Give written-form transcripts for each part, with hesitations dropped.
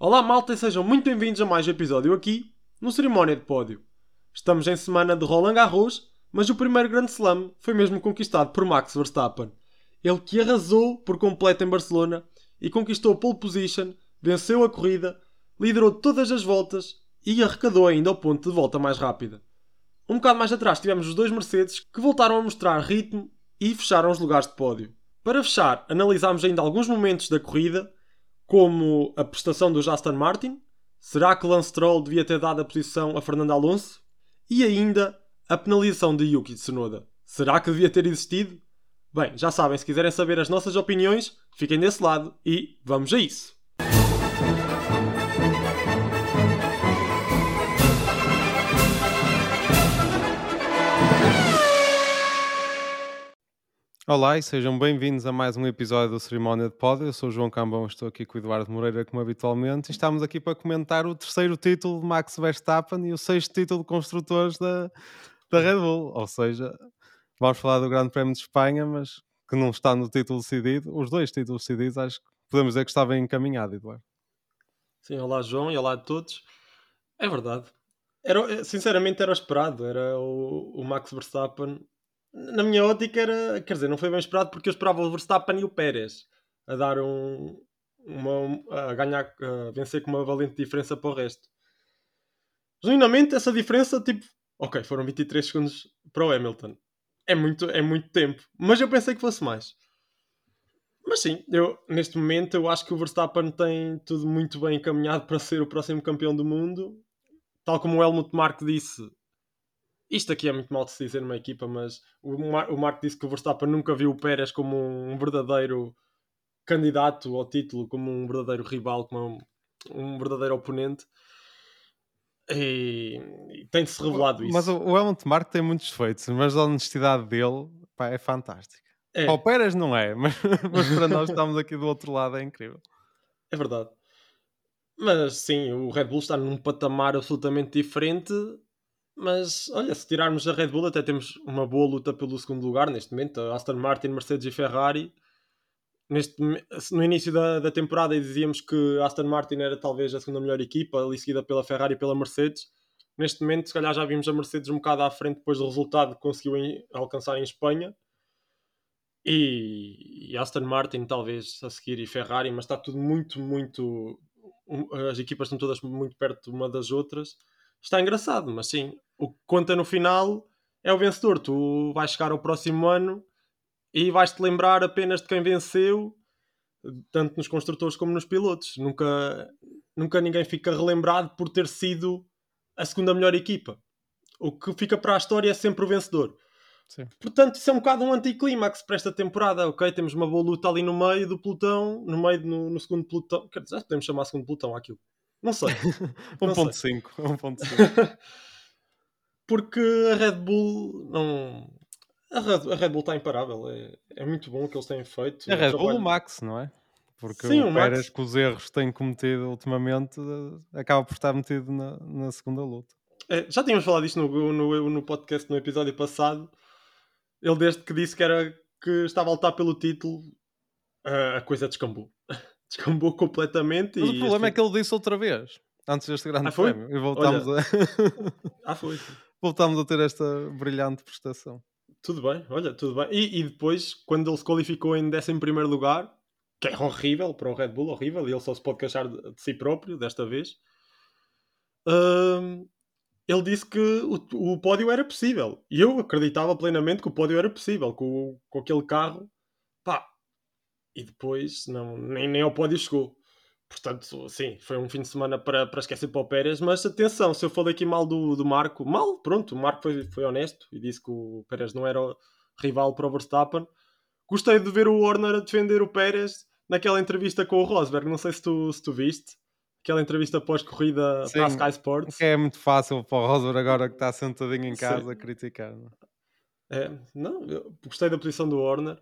Olá malta e sejam muito bem-vindos a mais um episódio aqui, no Cerimónia de Pódio. Estamos em semana de Roland Garros, mas o primeiro grande slam foi mesmo conquistado por Max Verstappen. Ele que arrasou por completo em Barcelona e conquistou a pole position, venceu a corrida, liderou todas as voltas e arrecadou ainda o ponto de volta mais rápida. Um bocado mais atrás tivemos os dois Mercedes que voltaram a mostrar ritmo e fecharam os lugares de pódio. Para fechar, analisámos ainda alguns momentos da corrida, como a prestação dos Aston Martin, será que Lance Stroll devia ter dado a posição a Fernando Alonso? E ainda a penalização de Yuki Tsunoda. Será que devia ter existido? Bem, já sabem, se quiserem saber as nossas opiniões, fiquem desse lado e vamos a isso! Olá e sejam bem-vindos a mais um episódio do Cerimónia de Pódio. Eu sou o João Cambão, estou aqui com o Eduardo Moreira, como habitualmente, e estamos aqui para comentar o terceiro título de Max Verstappen e o sexto título de construtores da Red Bull. Ou seja, vamos falar do Grande Prémio de Espanha, mas que não está no título decidido. Os dois títulos decididos, acho que podemos dizer que estava encaminhado, Eduardo. Sim, olá João e olá a todos. É verdade. Sinceramente era esperado, era o Max Verstappen. Na minha ótica era, quer dizer, não foi bem esperado porque eu esperava o Verstappen e o Pérez a dar a vencer com uma valente diferença para o resto. Genuinamente essa diferença, foram 23 segundos para o Hamilton. É muito tempo, mas eu pensei que fosse mais. Mas sim, neste momento eu acho que o Verstappen tem tudo muito bem encaminhado para ser o próximo campeão do mundo. Tal como o Helmut Marko disse, isto aqui é muito mal de se dizer numa equipa, mas o Marko disse que o Verstappen nunca viu o Pérez como um verdadeiro candidato ao título, como um verdadeiro rival, como um verdadeiro oponente. E tem-se revelado isso. Mas o Helmut Marko tem muitos defeitos, mas a honestidade dele é fantástica. É. Para o Pérez não é, mas para nós estamos aqui do outro lado, é incrível. É verdade. Mas sim, o Red Bull está num patamar absolutamente diferente. Mas, olha, se tirarmos a Red Bull, até temos uma boa luta pelo segundo lugar neste momento. Aston Martin, Mercedes e Ferrari. No início da temporada dizíamos que Aston Martin era talvez a segunda melhor equipa, ali seguida pela Ferrari e pela Mercedes. Neste momento, se calhar já vimos a Mercedes um bocado à frente depois do resultado que conseguiu alcançar em Espanha. E Aston Martin talvez a seguir e Ferrari, mas está tudo muito, muito... As equipas estão todas muito perto uma das outras. Está engraçado, mas sim... O que conta no final é o vencedor. Tu vais chegar ao próximo ano e vais-te lembrar apenas de quem venceu, tanto nos construtores como nos pilotos. Nunca ninguém fica relembrado por ter sido a segunda melhor equipa. O que fica para a história é sempre o vencedor. Sim. Portanto, isso é um bocado um anticlímax para esta temporada. Ok, temos uma boa luta ali no meio do pelotão, no segundo pelotão. Quer dizer, podemos chamar segundo pelotão aquilo. Não sei. 1.5. Porque a Red Bull não... A Red Bull está imparável. É muito bom o que eles têm feito. A Red Bull, o Max, não é? Porque sim, o Pérez, com os erros que tem cometido ultimamente, acaba por estar metido na segunda luta. Já tínhamos falado disto no podcast, no episódio passado. Ele, desde que disse que estava a lutar pelo título, a coisa descambou. Descambou completamente. Mas o problema é que ele disse outra vez, antes deste grande prémio. E voltámos foi. Voltámos a ter esta brilhante prestação. Tudo bem, olha, tudo bem. E depois, quando ele se qualificou em 11º lugar, que é horrível para o Red Bull, horrível, e ele só se pode queixar de si próprio, desta vez, ele disse que o pódio era possível. E eu acreditava plenamente que o pódio era possível, com aquele carro. E depois nem ao pódio chegou. Portanto, sim, foi um fim de semana para esquecer para o Pérez. Mas atenção, se eu falei aqui mal do Marko, o Marko foi honesto e disse que o Pérez não era rival para o Verstappen. Gostei de ver o Horner a defender o Pérez naquela entrevista com o Rosberg. Não sei se tu viste aquela entrevista pós-corrida para a Sky Sports. Que é muito fácil para o Rosberg agora que está sentadinho em casa a criticar. Não, eu gostei da posição do Horner.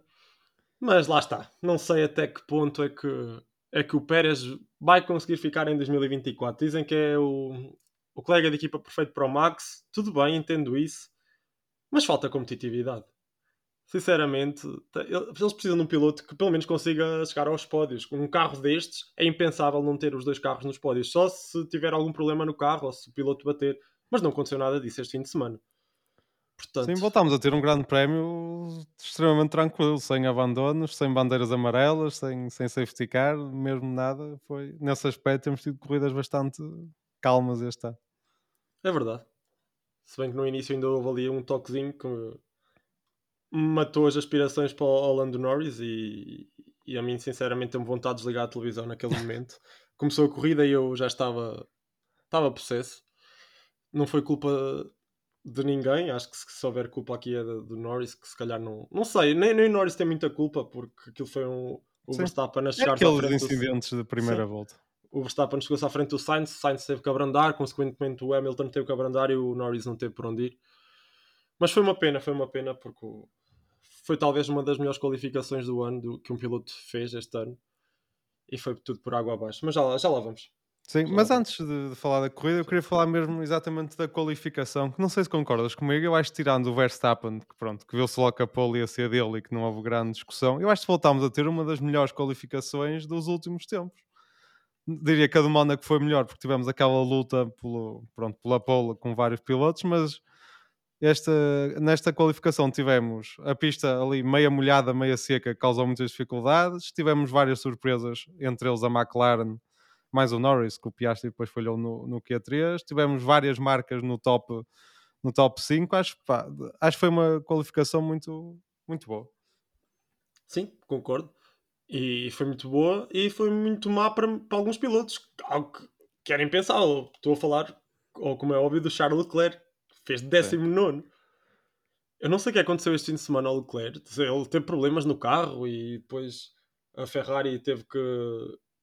Mas lá está, não sei até que ponto é que o Pérez vai conseguir ficar em 2024. Dizem que é o colega de equipa perfeito para o Max, tudo bem, entendo isso, mas falta competitividade. sinceramente, eles precisam de um piloto que pelo menos consiga chegar aos pódios. Com um carro destes, é impensável não ter os dois carros nos pódios, só se tiver algum problema no carro ou se o piloto bater. Mas não aconteceu nada disso este fim de semana. Portanto... Sim, voltámos a ter um grande prémio extremamente tranquilo, sem abandonos, sem bandeiras amarelas, sem safety car, mesmo nada. Foi... Nesse aspecto temos tido corridas bastante calmas este ano. É verdade. Se bem que no início ainda houve ali um toquezinho que matou as aspirações para o Lando Norris e a mim sinceramente tenho vontade de desligar a televisão naquele momento. Começou a corrida e eu já estava possesso. Não foi culpa de ninguém, acho que se houver culpa aqui é do Norris, que se calhar não sei, nem o Norris tem muita culpa, porque aquilo foi o Verstappen a chegar à frente incidentes da primeira volta. O Verstappen chegou-se à frente do Sainz, o Sainz teve que abrandar, consequentemente o Hamilton teve que abrandar e o Norris não teve por onde ir. Mas foi uma pena, porque foi talvez uma das melhores qualificações do ano que um piloto fez este ano e foi tudo por água abaixo, mas já lá vamos. Sim, mas antes de falar da corrida, eu queria falar mesmo exatamente da qualificação, que não sei se concordas comigo, eu acho que tirando o Verstappen, que viu-se logo a pole e a ser dele e que não houve grande discussão, eu acho que voltámos a ter uma das melhores qualificações dos últimos tempos. Diria que a do Mónaco foi melhor, porque tivemos aquela luta pela pole com vários pilotos, mas nesta qualificação tivemos a pista ali meia molhada, meia seca, que causou muitas dificuldades, tivemos várias surpresas, entre eles a McLaren, mais o Norris, que o Piastri depois falhou no Q3, tivemos várias marcas no top 5, acho que foi uma qualificação muito, muito boa. Sim, concordo, e foi muito boa e foi muito má para alguns pilotos, algo que querem pensar, estou a falar, ou como é óbvio, do Charles Leclerc, que fez 19º. Eu não sei o que aconteceu este fim de semana ao Leclerc, ele teve problemas no carro e depois a Ferrari teve que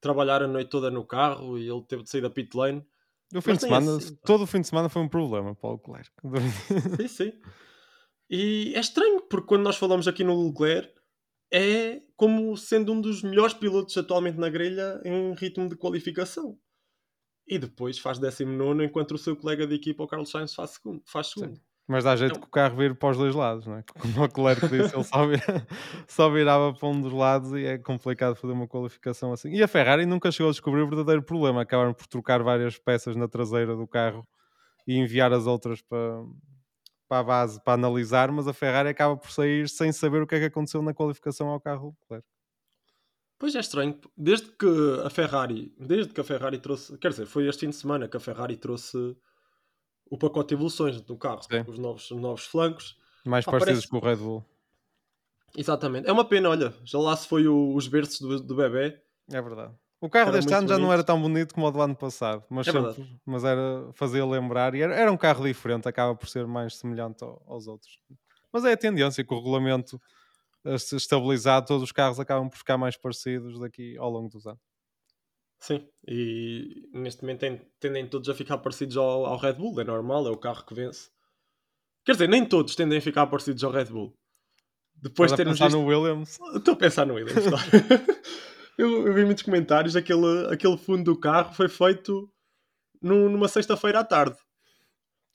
trabalhar a noite toda no carro e ele teve de sair da pit lane. Todo o fim de semana foi um problema para o Leclerc. Sim, sim. E é estranho, porque quando nós falamos aqui no Leclerc, é como sendo um dos melhores pilotos atualmente na grelha em ritmo de qualificação. E depois faz 19º, enquanto o seu colega de equipa, o Carlos Sainz, faz segundo. Sim. Mas dá jeito que o carro vira para os dois lados, não é? Como o Leclerc disse, ele só virava para um dos lados e é complicado fazer uma qualificação assim. E a Ferrari nunca chegou a descobrir o verdadeiro problema. Acabaram por trocar várias peças na traseira do carro e enviar as outras para a base para analisar, mas a Ferrari acaba por sair sem saber o que é que aconteceu na qualificação ao carro do Leclerc. Pois é estranho. Desde que a Ferrari trouxe... Quer dizer, foi este fim de semana que a Ferrari trouxe... o pacote de evoluções do carro, com os novos flancos. Mais parecidos com o Red Bull. Exatamente. É uma pena, olha, já lá se foi os berços do bebê. É verdade. O carro deste ano já não era tão bonito como o do ano passado, mas era fazer lembrar. E era um carro diferente, acaba por ser mais semelhante aos outros. Mas é a tendência que o regulamento se estabilizado, todos os carros acabam por ficar mais parecidos daqui ao longo dos anos. Sim, e neste momento tendem todos a ficar parecidos ao Red Bull, é normal, é o carro que vence. Quer dizer, nem todos tendem a ficar parecidos ao Red Bull. Depois de termos no Williams? Estou a pensar no Williams, claro. eu vi muitos comentários, aquele fundo do carro foi feito numa sexta-feira à tarde.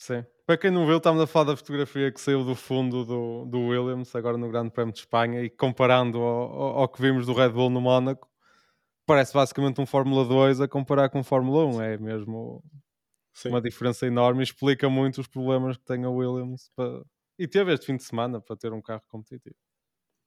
Sim, para quem não viu, estamos a falar da fotografia que saiu do fundo do Williams, agora no Grande Prémio de Espanha, e comparando ao que vimos do Red Bull no Mónaco, parece basicamente um Fórmula 2 a comparar com Fórmula 1, é mesmo uma diferença enorme e explica muito os problemas que tem a Williams e teve este fim de semana para ter um carro competitivo.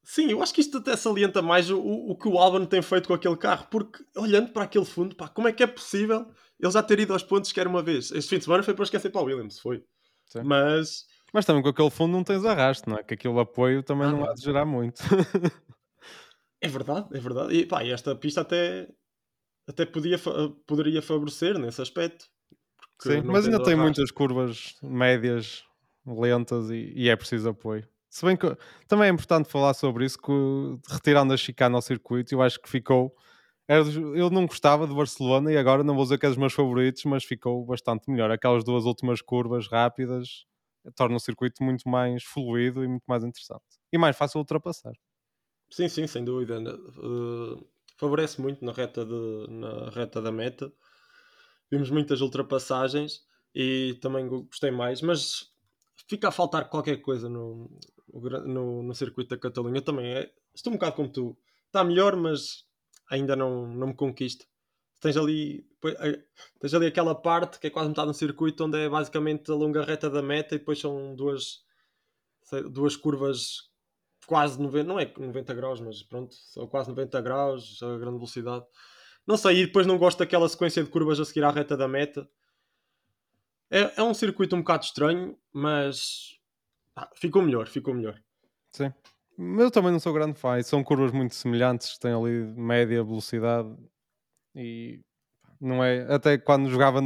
Sim, eu acho que isto até salienta mais o que o Albon tem feito com aquele carro, porque olhando para aquele fundo, como é que é possível ele já ter ido aos pontos sequer uma vez? Este fim de semana foi para esquecer para a Williams, foi. Sim. Mas também com aquele fundo não tens arrasto, não é? Que aquele apoio também não há de gerar muito. É verdade. E pá, esta pista até poderia favorecer nesse aspecto. Sim, mas ainda tem muitas curvas médias, lentas e é preciso apoio. Se bem que também é importante falar sobre isso, que retirando a chicane ao circuito, eu acho que ficou... Eu não gostava de Barcelona e agora não vou dizer que é dos meus favoritos, mas ficou bastante melhor. Aquelas duas últimas curvas rápidas tornam o circuito muito mais fluido e muito mais interessante. E mais fácil ultrapassar. Sim, sem dúvida. Favorece muito na reta da meta. Vimos muitas ultrapassagens e também gostei mais, mas fica a faltar qualquer coisa no, no circuito da Catalunha também é, estou um bocado como tu, está melhor, mas ainda não me conquista. Tens ali aquela parte que é quase metade do circuito, onde é basicamente a longa reta da meta, e depois são duas curvas quase 90, não é 90 graus, mas pronto, são quase 90 graus a grande velocidade, não sei. E depois não gosto daquela sequência de curvas a seguir à reta da meta. É um circuito um bocado estranho, mas ficou melhor. Sim, mas eu também não sou grande fã. São curvas muito semelhantes, têm ali média velocidade, e não é, até quando jogava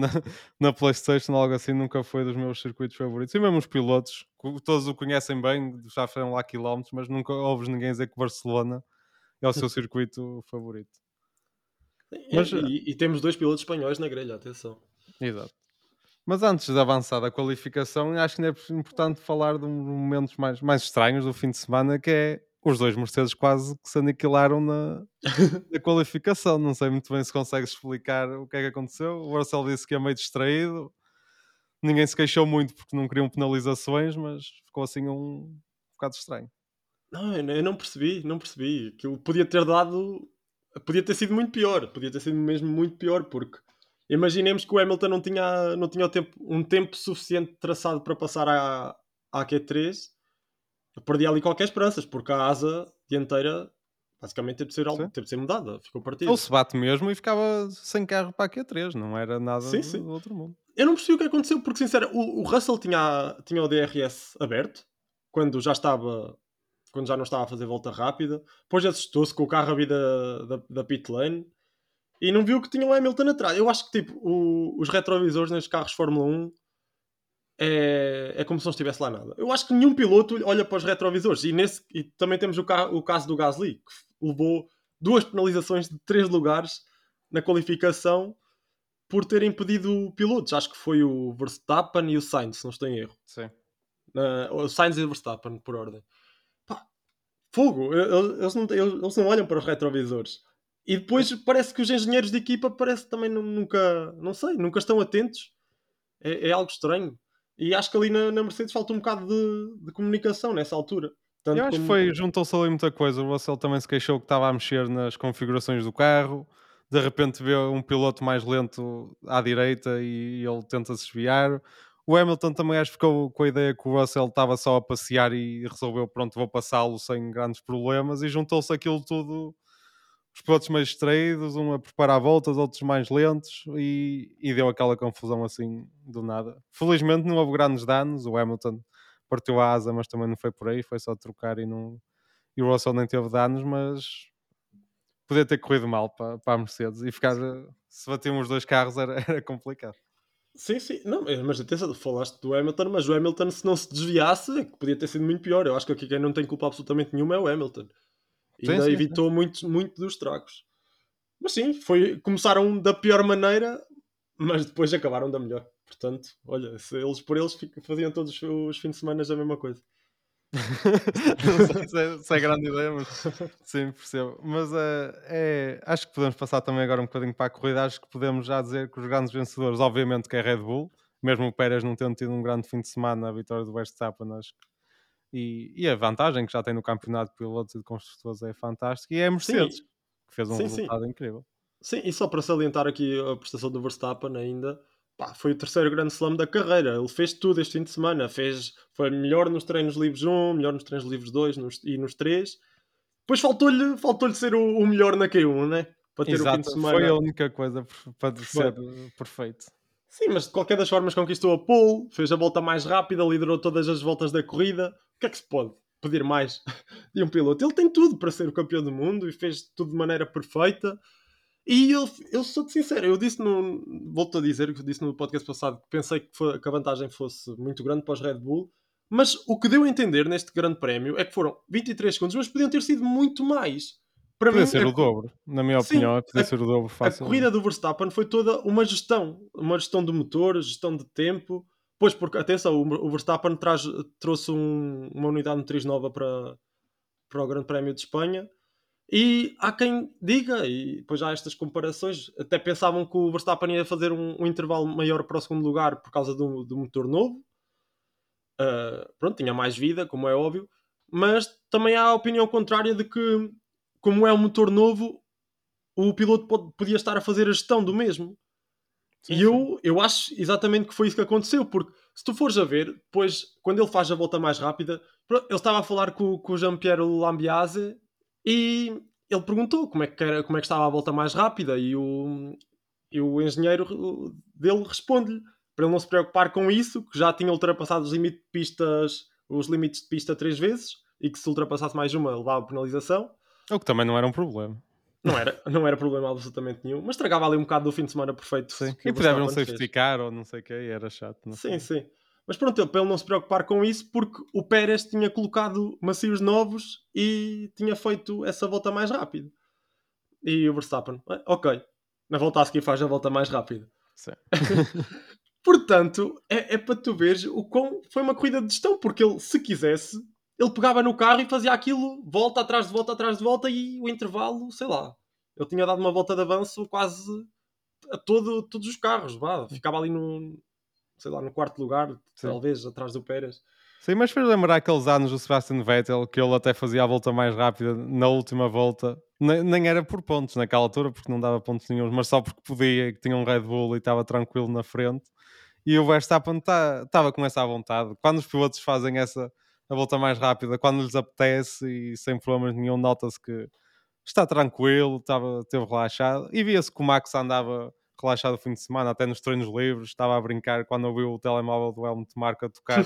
na PlayStation, algo assim, nunca foi dos meus circuitos favoritos. E mesmo os pilotos, todos o conhecem bem, já fizeram lá quilómetros, mas nunca ouves ninguém dizer que Barcelona é o seu circuito favorito. Mas, e temos dois pilotos espanhóis na grelha, atenção. Exato. Mas antes de avançar da qualificação, acho que ainda é importante falar de um dos momentos mais estranhos do fim de semana, que é os dois Mercedes quase que se aniquilaram na qualificação. Não sei muito bem se consegues explicar o que é que aconteceu. O Russell disse que é meio distraído. Ninguém se queixou muito porque não queriam penalizações, mas ficou assim um bocado estranho. Não, eu não percebi. Aquilo podia ter sido muito pior. Podia ter sido mesmo muito pior, porque imaginemos que o Hamilton não tinha um tempo suficiente traçado para passar à Q3. Eu perdi ali qualquer esperanças, porque a asa dianteira basicamente teve de ser mudada, ficou partida. Ou se bate mesmo e ficava sem carro para a Q3, não era nada do outro mundo. Eu não percebi o que aconteceu, porque sinceramente o Russell tinha o DRS aberto quando já não estava a fazer volta rápida, depois assustou-se com o carro a vir da pit lane. E não viu que tinha o Hamilton atrás. Eu acho que tipo, os retrovisores nos carros Fórmula 1 é como se não estivesse lá nada. Eu acho que nenhum piloto olha para os retrovisores. E também temos o caso do Gasly, que levou duas penalizações de 3 lugares na qualificação por ter impedido pilotos. Acho que foi o Verstappen e o Sainz, se não estou em erro. Sim. O Sainz e o Verstappen, por ordem. Pá, fogo! Eles não olham para os retrovisores. E depois parece que os engenheiros de equipa também nunca estão atentos. É algo estranho. E acho que ali na Mercedes falta um bocado de comunicação nessa altura. Tanto eu acho que juntou-se ali muita coisa. O Russell também se queixou que estava a mexer nas configurações do carro. De repente vê um piloto mais lento à direita e ele tenta se desviar. O Hamilton também acho que ficou com a ideia que o Russell estava só a passear e resolveu, pronto, vou passá-lo sem grandes problemas. E juntou-se aquilo tudo. Os pilotos mais distraídos, um a preparar voltas, outros mais lentos, e deu aquela confusão assim do nada. Felizmente não houve grandes danos, o Hamilton partiu a asa, mas também não foi por aí, foi só trocar e o Russell nem teve danos, mas podia ter corrido mal para a Mercedes e ficar, se batiam os dois carros era complicado. Sim, não, mas atenção, falaste do Hamilton, mas o Hamilton se não se desviasse podia ter sido muito pior. Eu acho que aqui quem não tem culpa absolutamente nenhuma é o Hamilton. Ainda evitou muito dos tragos. Mas sim, começaram da pior maneira, mas depois acabaram da melhor. Portanto, olha, se eles por eles faziam todos os fins de semana a mesma coisa. Não sei se é grande ideia, mas sim, percebo. Mas acho que podemos passar também agora um bocadinho para a corrida. Acho que podemos já dizer que os grandes vencedores, obviamente, que é a Red Bull. Mesmo o Pérez não tendo tido um grande fim de semana, a vitória do Verstappen, acho que E a vantagem que já tem no campeonato de pilotos e de construtores é fantástica. E é a Mercedes, que fez um resultado incrível. Sim, e só para salientar aqui a prestação do Verstappen ainda, foi o terceiro grande slam da carreira. Ele fez tudo este fim de semana. Foi melhor nos treinos livres 1, melhor nos treinos livres 2 e nos 3. Depois faltou-lhe ser o melhor na Q1, né? Para ter o fim de semana. Foi a única coisa para ser perfeito. Sim, mas de qualquer das formas conquistou a pole, fez a volta mais rápida, liderou todas as voltas da corrida. O que é que se pode pedir mais de um piloto? Ele tem tudo para ser o campeão do mundo e fez tudo de maneira perfeita. E eu sou sincero, eu disse volto a dizer que eu disse no podcast passado que pensei que a vantagem fosse muito grande para os Red Bull, mas o que deu a entender neste grande prémio é que foram 23 segundos, mas podiam ter sido muito mais. Podia ser o dobro, na minha opinião. Podia ser o dobro fácil. A corrida do Verstappen foi toda uma gestão do motor, gestão de tempo. Pois, porque, atenção, o Verstappen trouxe uma unidade motriz nova para o Grande Prémio de Espanha, e há quem diga, e depois há estas comparações, até pensavam que o Verstappen ia fazer um intervalo maior para o segundo lugar por causa do motor novo, pronto, tinha mais vida, como é óbvio, mas também há a opinião contrária de que, como é um motor novo, o piloto podia estar a fazer a gestão do mesmo. Sim, e eu acho exatamente que foi isso que aconteceu, porque se tu fores a ver, depois, quando ele faz a volta mais rápida, eu estava a falar com o Jean-Pierre Lambiase e ele perguntou como é que estava a volta mais rápida e o engenheiro dele responde-lhe para ele não se preocupar com isso, que já tinha ultrapassado os limites de pista 3 vezes e que se ultrapassasse mais uma levava penalização. O que também não era um problema. Não era problema absolutamente nenhum, mas tragava ali um bocado do fim de semana perfeito. Sim, e puderam não safety car ou não sei o que, era chato. Não sim, sei. Sim. Mas pronto, ele, para ele não se preocupar com isso, porque o Pérez tinha colocado macios novos e tinha feito essa volta mais rápida. E o Verstappen, ok, na volta a seguir faz a volta mais rápida. Sim. Portanto, é para tu veres o quão foi uma corrida de gestão, porque ele, se quisesse, ele pegava no carro e fazia aquilo, volta atrás de volta, e o intervalo, sei lá, ele tinha dado uma volta de avanço quase a todos os carros, vá. Ficava ali no... sei lá, no quarto lugar, sim, talvez, atrás do Pérez. Sim, mas fez lembrar aqueles anos do Sebastian Vettel, que ele até fazia a volta mais rápida na última volta. Nem era por pontos naquela altura, porque não dava pontos nenhum, mas só porque podia, que tinha um Red Bull e estava tranquilo na frente. E o Verstappen estava com essa à vontade. Quando os pilotos fazem a volta mais rápida, quando lhes apetece e sem problemas nenhum, nota-se que está tranquilo, esteve relaxado. E via-se que o Max andava relaxado o fim de semana, até nos treinos livres estava a brincar quando ouviu o telemóvel do Helmut Marko a tocar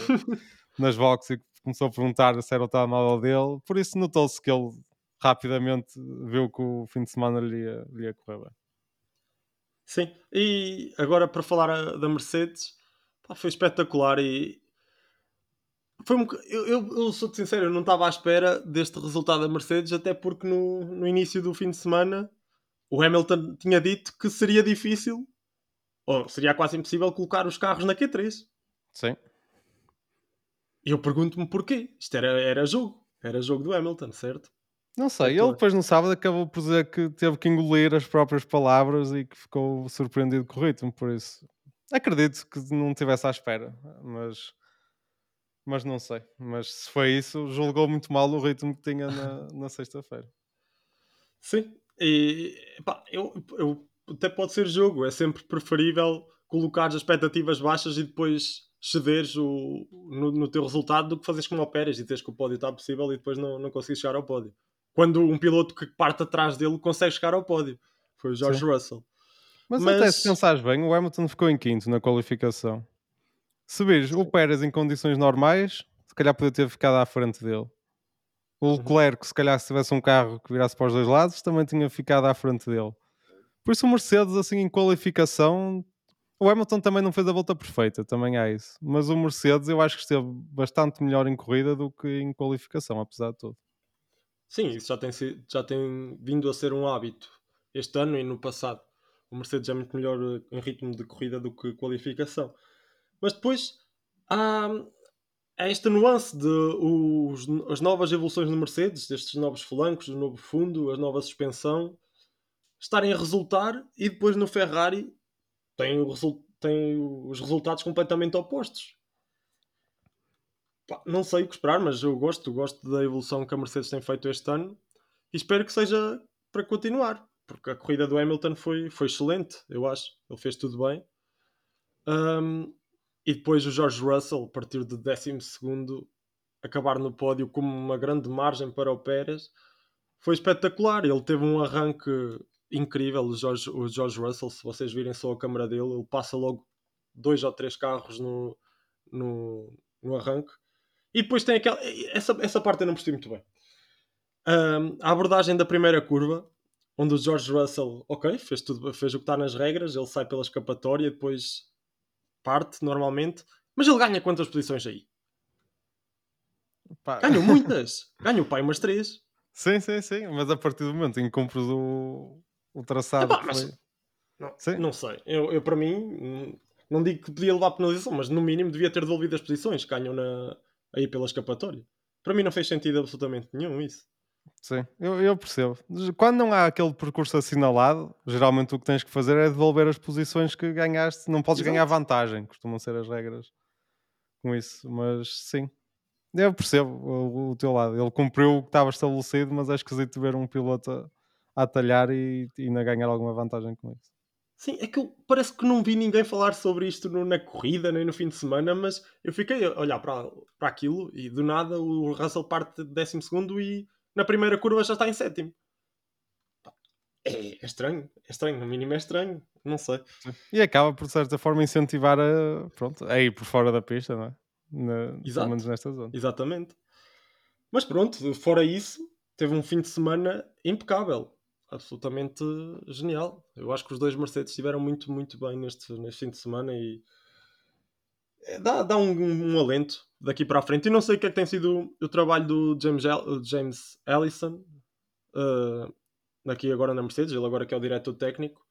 nas boxes e começou a perguntar se era o telemóvel dele, por isso notou-se que ele rapidamente viu que o fim de semana lhe ia correr bem. Sim, e agora para falar da Mercedes, foi espetacular e foi eu sou-te sincero, eu não estava à espera deste resultado da Mercedes, até porque no início do fim de semana o Hamilton tinha dito que seria difícil, ou seria quase impossível, colocar os carros na Q3. Sim. E eu pergunto-me porquê. Isto era jogo. Era jogo do Hamilton, certo? Não sei. Ele depois no sábado acabou por dizer que teve que engolir as próprias palavras e que ficou surpreendido com o ritmo, por isso. Acredito que não estivesse à espera, mas não sei. Mas se foi isso, julgou muito mal o ritmo que tinha na sexta-feira. Sim. E pá, eu até pode ser jogo, é sempre preferível colocar as expectativas baixas e depois cederes no teu resultado do que fazes como o Pérez e teres que o pódio está possível e depois não consegues chegar ao pódio. Quando um piloto que parte atrás dele consegue chegar ao pódio, foi o George Russell. Mas até se pensares bem, o Hamilton ficou em 5º na qualificação. Se vires o Pérez em condições normais, se calhar podia ter ficado à frente dele. O Leclerc, se calhar, se tivesse um carro que virasse para os dois lados, também tinha ficado à frente dele. Por isso o Mercedes, assim, em qualificação... O Hamilton também não fez a volta perfeita, também há isso. Mas o Mercedes, eu acho que esteve bastante melhor em corrida do que em qualificação, apesar de tudo. Sim, isso já tem vindo a ser um hábito este ano e no passado. O Mercedes é muito melhor em ritmo de corrida do que qualificação. Mas depois, há esta nuance de as novas evoluções do Mercedes, destes novos flancos, o novo fundo, a nova suspensão, estarem a resultar e depois no Ferrari tem os resultados completamente opostos. Pá, não sei o que esperar, mas eu gosto da evolução que a Mercedes tem feito este ano e espero que seja para continuar, porque a corrida do Hamilton foi excelente, eu acho. Ele fez tudo bem. E depois o George Russell, a partir de 12º, acabar no pódio com uma grande margem para o Pérez, foi espetacular. Ele teve um arranque incrível, o George Russell. Se vocês virem só a câmara dele, ele passa logo 2 ou 3 carros no arranque. E depois tem aquela... Essa parte eu não percebi muito bem. A abordagem da primeira curva, onde o George Russell, fez o que está nas regras, ele sai pela escapatória e depois... parte, normalmente, mas ele ganha quantas posições aí? Pá. Ganhou muitas! Ganhou, pai, umas 3. Sim, mas a partir do momento em que compras o traçado... Epá, mas... foi... não sei, eu para mim, não digo que podia levar penalização, mas no mínimo devia ter devolvido as posições que ganham aí pela escapatória. Para mim não fez sentido absolutamente nenhum isso. Sim, eu percebo. Quando não há aquele percurso assinalado, geralmente o que tens que fazer é devolver as posições que ganhaste. Não podes ganhar vantagem, costumam ser as regras com isso. Mas sim, Eu percebo o teu lado. Ele cumpriu o que estava estabelecido, mas é esquisito ver um piloto a atalhar e ainda ganhar alguma vantagem com isso. Sim, é que eu, parece que não vi ninguém falar sobre isto na corrida, nem no fim de semana, mas eu fiquei a olhar para aquilo e do nada o Russell parte de 12º e na primeira curva já está em 7º. É estranho, no mínimo é estranho, não sei. E acaba por, de certa forma, incentivar a ir por fora da pista, não é? Exato. Pelo menos nesta zona. Exatamente. Mas pronto, fora isso, teve um fim de semana impecável. Absolutamente genial. Eu acho que os dois Mercedes estiveram muito, muito bem neste fim de semana e dá um alento daqui para a frente. E não sei o que é que tem sido o trabalho do James Allison aqui agora na Mercedes, ele agora que é o diretor técnico,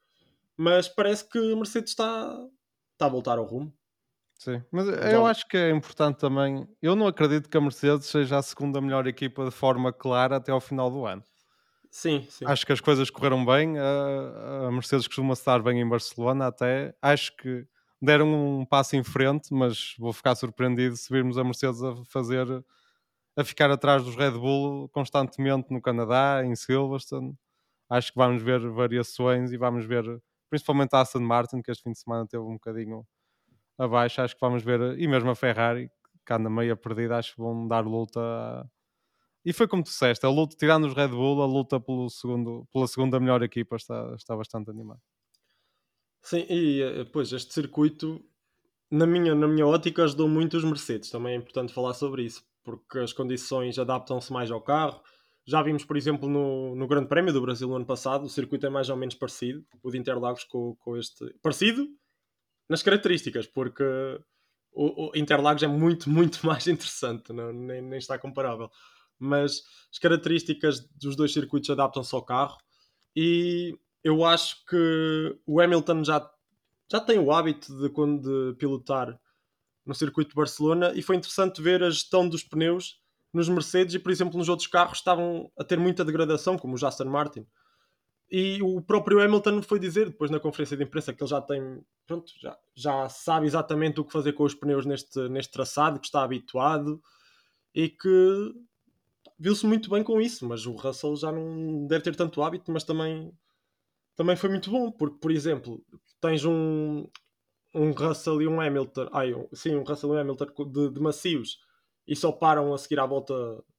mas parece que a Mercedes está a voltar ao rumo. Sim, mas eu acho que é importante também, eu não acredito que a Mercedes seja a segunda melhor equipa de forma clara até ao final do ano. Sim. Acho que as coisas correram bem, a Mercedes costuma estar bem em Barcelona até, acho que deram um passo em frente, mas vou ficar surpreendido se virmos a Mercedes a ficar atrás dos Red Bull constantemente no Canadá, em Silverstone. Acho que vamos ver variações e vamos ver, principalmente a Aston Martin, que este fim de semana teve um bocadinho abaixo, acho que vamos ver, e mesmo a Ferrari, que anda meio perdida, acho que vão dar luta. E foi como tu disseste, a luta, tirando os Red Bull, a luta pela segunda melhor equipa está bastante animada. Sim, e pois, este circuito, na minha ótica, ajudou muito os Mercedes, também é importante falar sobre isso, porque as condições adaptam-se mais ao carro. Já vimos, por exemplo, no Grande Prémio do Brasil no ano passado, o circuito é mais ou menos parecido, o de Interlagos com este... Parecido nas características, porque o Interlagos é muito, muito mais interessante, não? Nem está comparável. Mas as características dos dois circuitos adaptam-se ao carro e eu acho que o Hamilton já tem o hábito de pilotar no circuito de Barcelona e foi interessante ver a gestão dos pneus nos Mercedes e, por exemplo, nos outros carros estavam a ter muita degradação, como o Aston Martin. E o próprio Hamilton foi dizer, depois na conferência de imprensa, que ele já tem, pronto, já sabe exatamente o que fazer com os pneus neste traçado, que está habituado e que viu-se muito bem com isso, mas o Russell já não deve ter tanto hábito, mas também foi muito bom, porque, por exemplo, tens um Russell e um Hamilton, um Russell e um Hamilton de macios, e só param a seguir à volta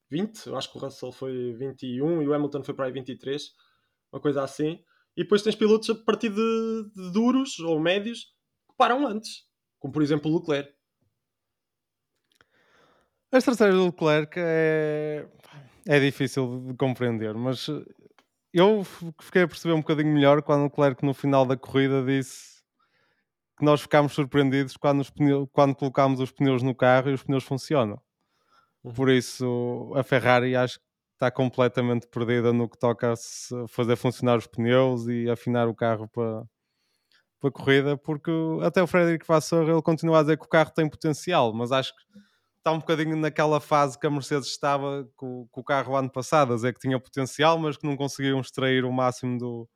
20, eu acho que o Russell foi 21 e o Hamilton foi para aí 23, uma coisa assim, e depois tens pilotos a partir de duros ou médios que param antes, como por exemplo o Leclerc. A estratégia do Leclerc é difícil de compreender, mas eu fiquei a perceber um bocadinho melhor quando o Leclerc no final da corrida disse que nós ficámos surpreendidos quando colocámos os pneus no carro e os pneus funcionam. Por isso a Ferrari acho que está completamente perdida no que toca a fazer funcionar os pneus e afinar o carro para a corrida, porque até o Frederic Vasseur ele continua a dizer que o carro tem potencial, mas acho que está um bocadinho naquela fase que a Mercedes estava com o carro ano passado, a dizer que tinha potencial, mas que não conseguiam extrair o máximo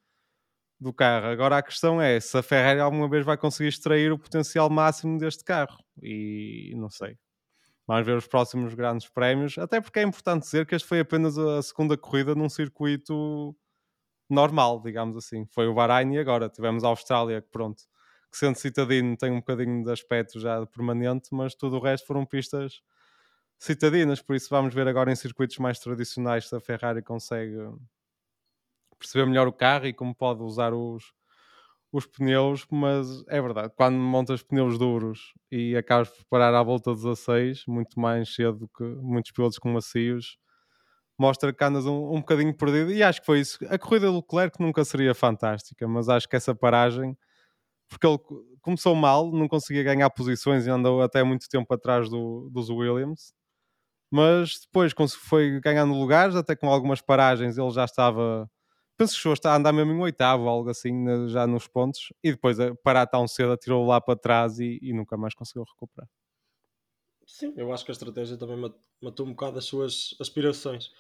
do carro. Agora a questão é se a Ferrari alguma vez vai conseguir extrair o potencial máximo deste carro. E não sei. Vamos ver os próximos grandes prémios, até porque é importante dizer que este foi apenas a segunda corrida num circuito normal, digamos assim. Foi o Bahrein e agora tivemos a Austrália, que pronto, que sendo citadino tem um bocadinho de aspecto já permanente, mas tudo o resto foram pistas citadinas, por isso vamos ver agora em circuitos mais tradicionais se a Ferrari consegue perceber melhor o carro e como pode usar os pneus, mas é verdade, quando montas pneus duros e acabas por parar à volta 16, muito mais cedo que muitos pilotos com macios, mostra que andas um bocadinho perdido, e acho que foi isso. A corrida do Leclerc nunca seria fantástica, mas acho que essa paragem, porque ele começou mal, não conseguia ganhar posições e andou até muito tempo atrás dos Williams, mas depois foi ganhando lugares, até com algumas paragens ele já estava, penso que está a andar mesmo em 8º, algo assim, já nos pontos, e depois parar tão cedo atirou lá para trás e nunca mais conseguiu recuperar. Sim, eu acho que a estratégia também matou um bocado as suas aspirações.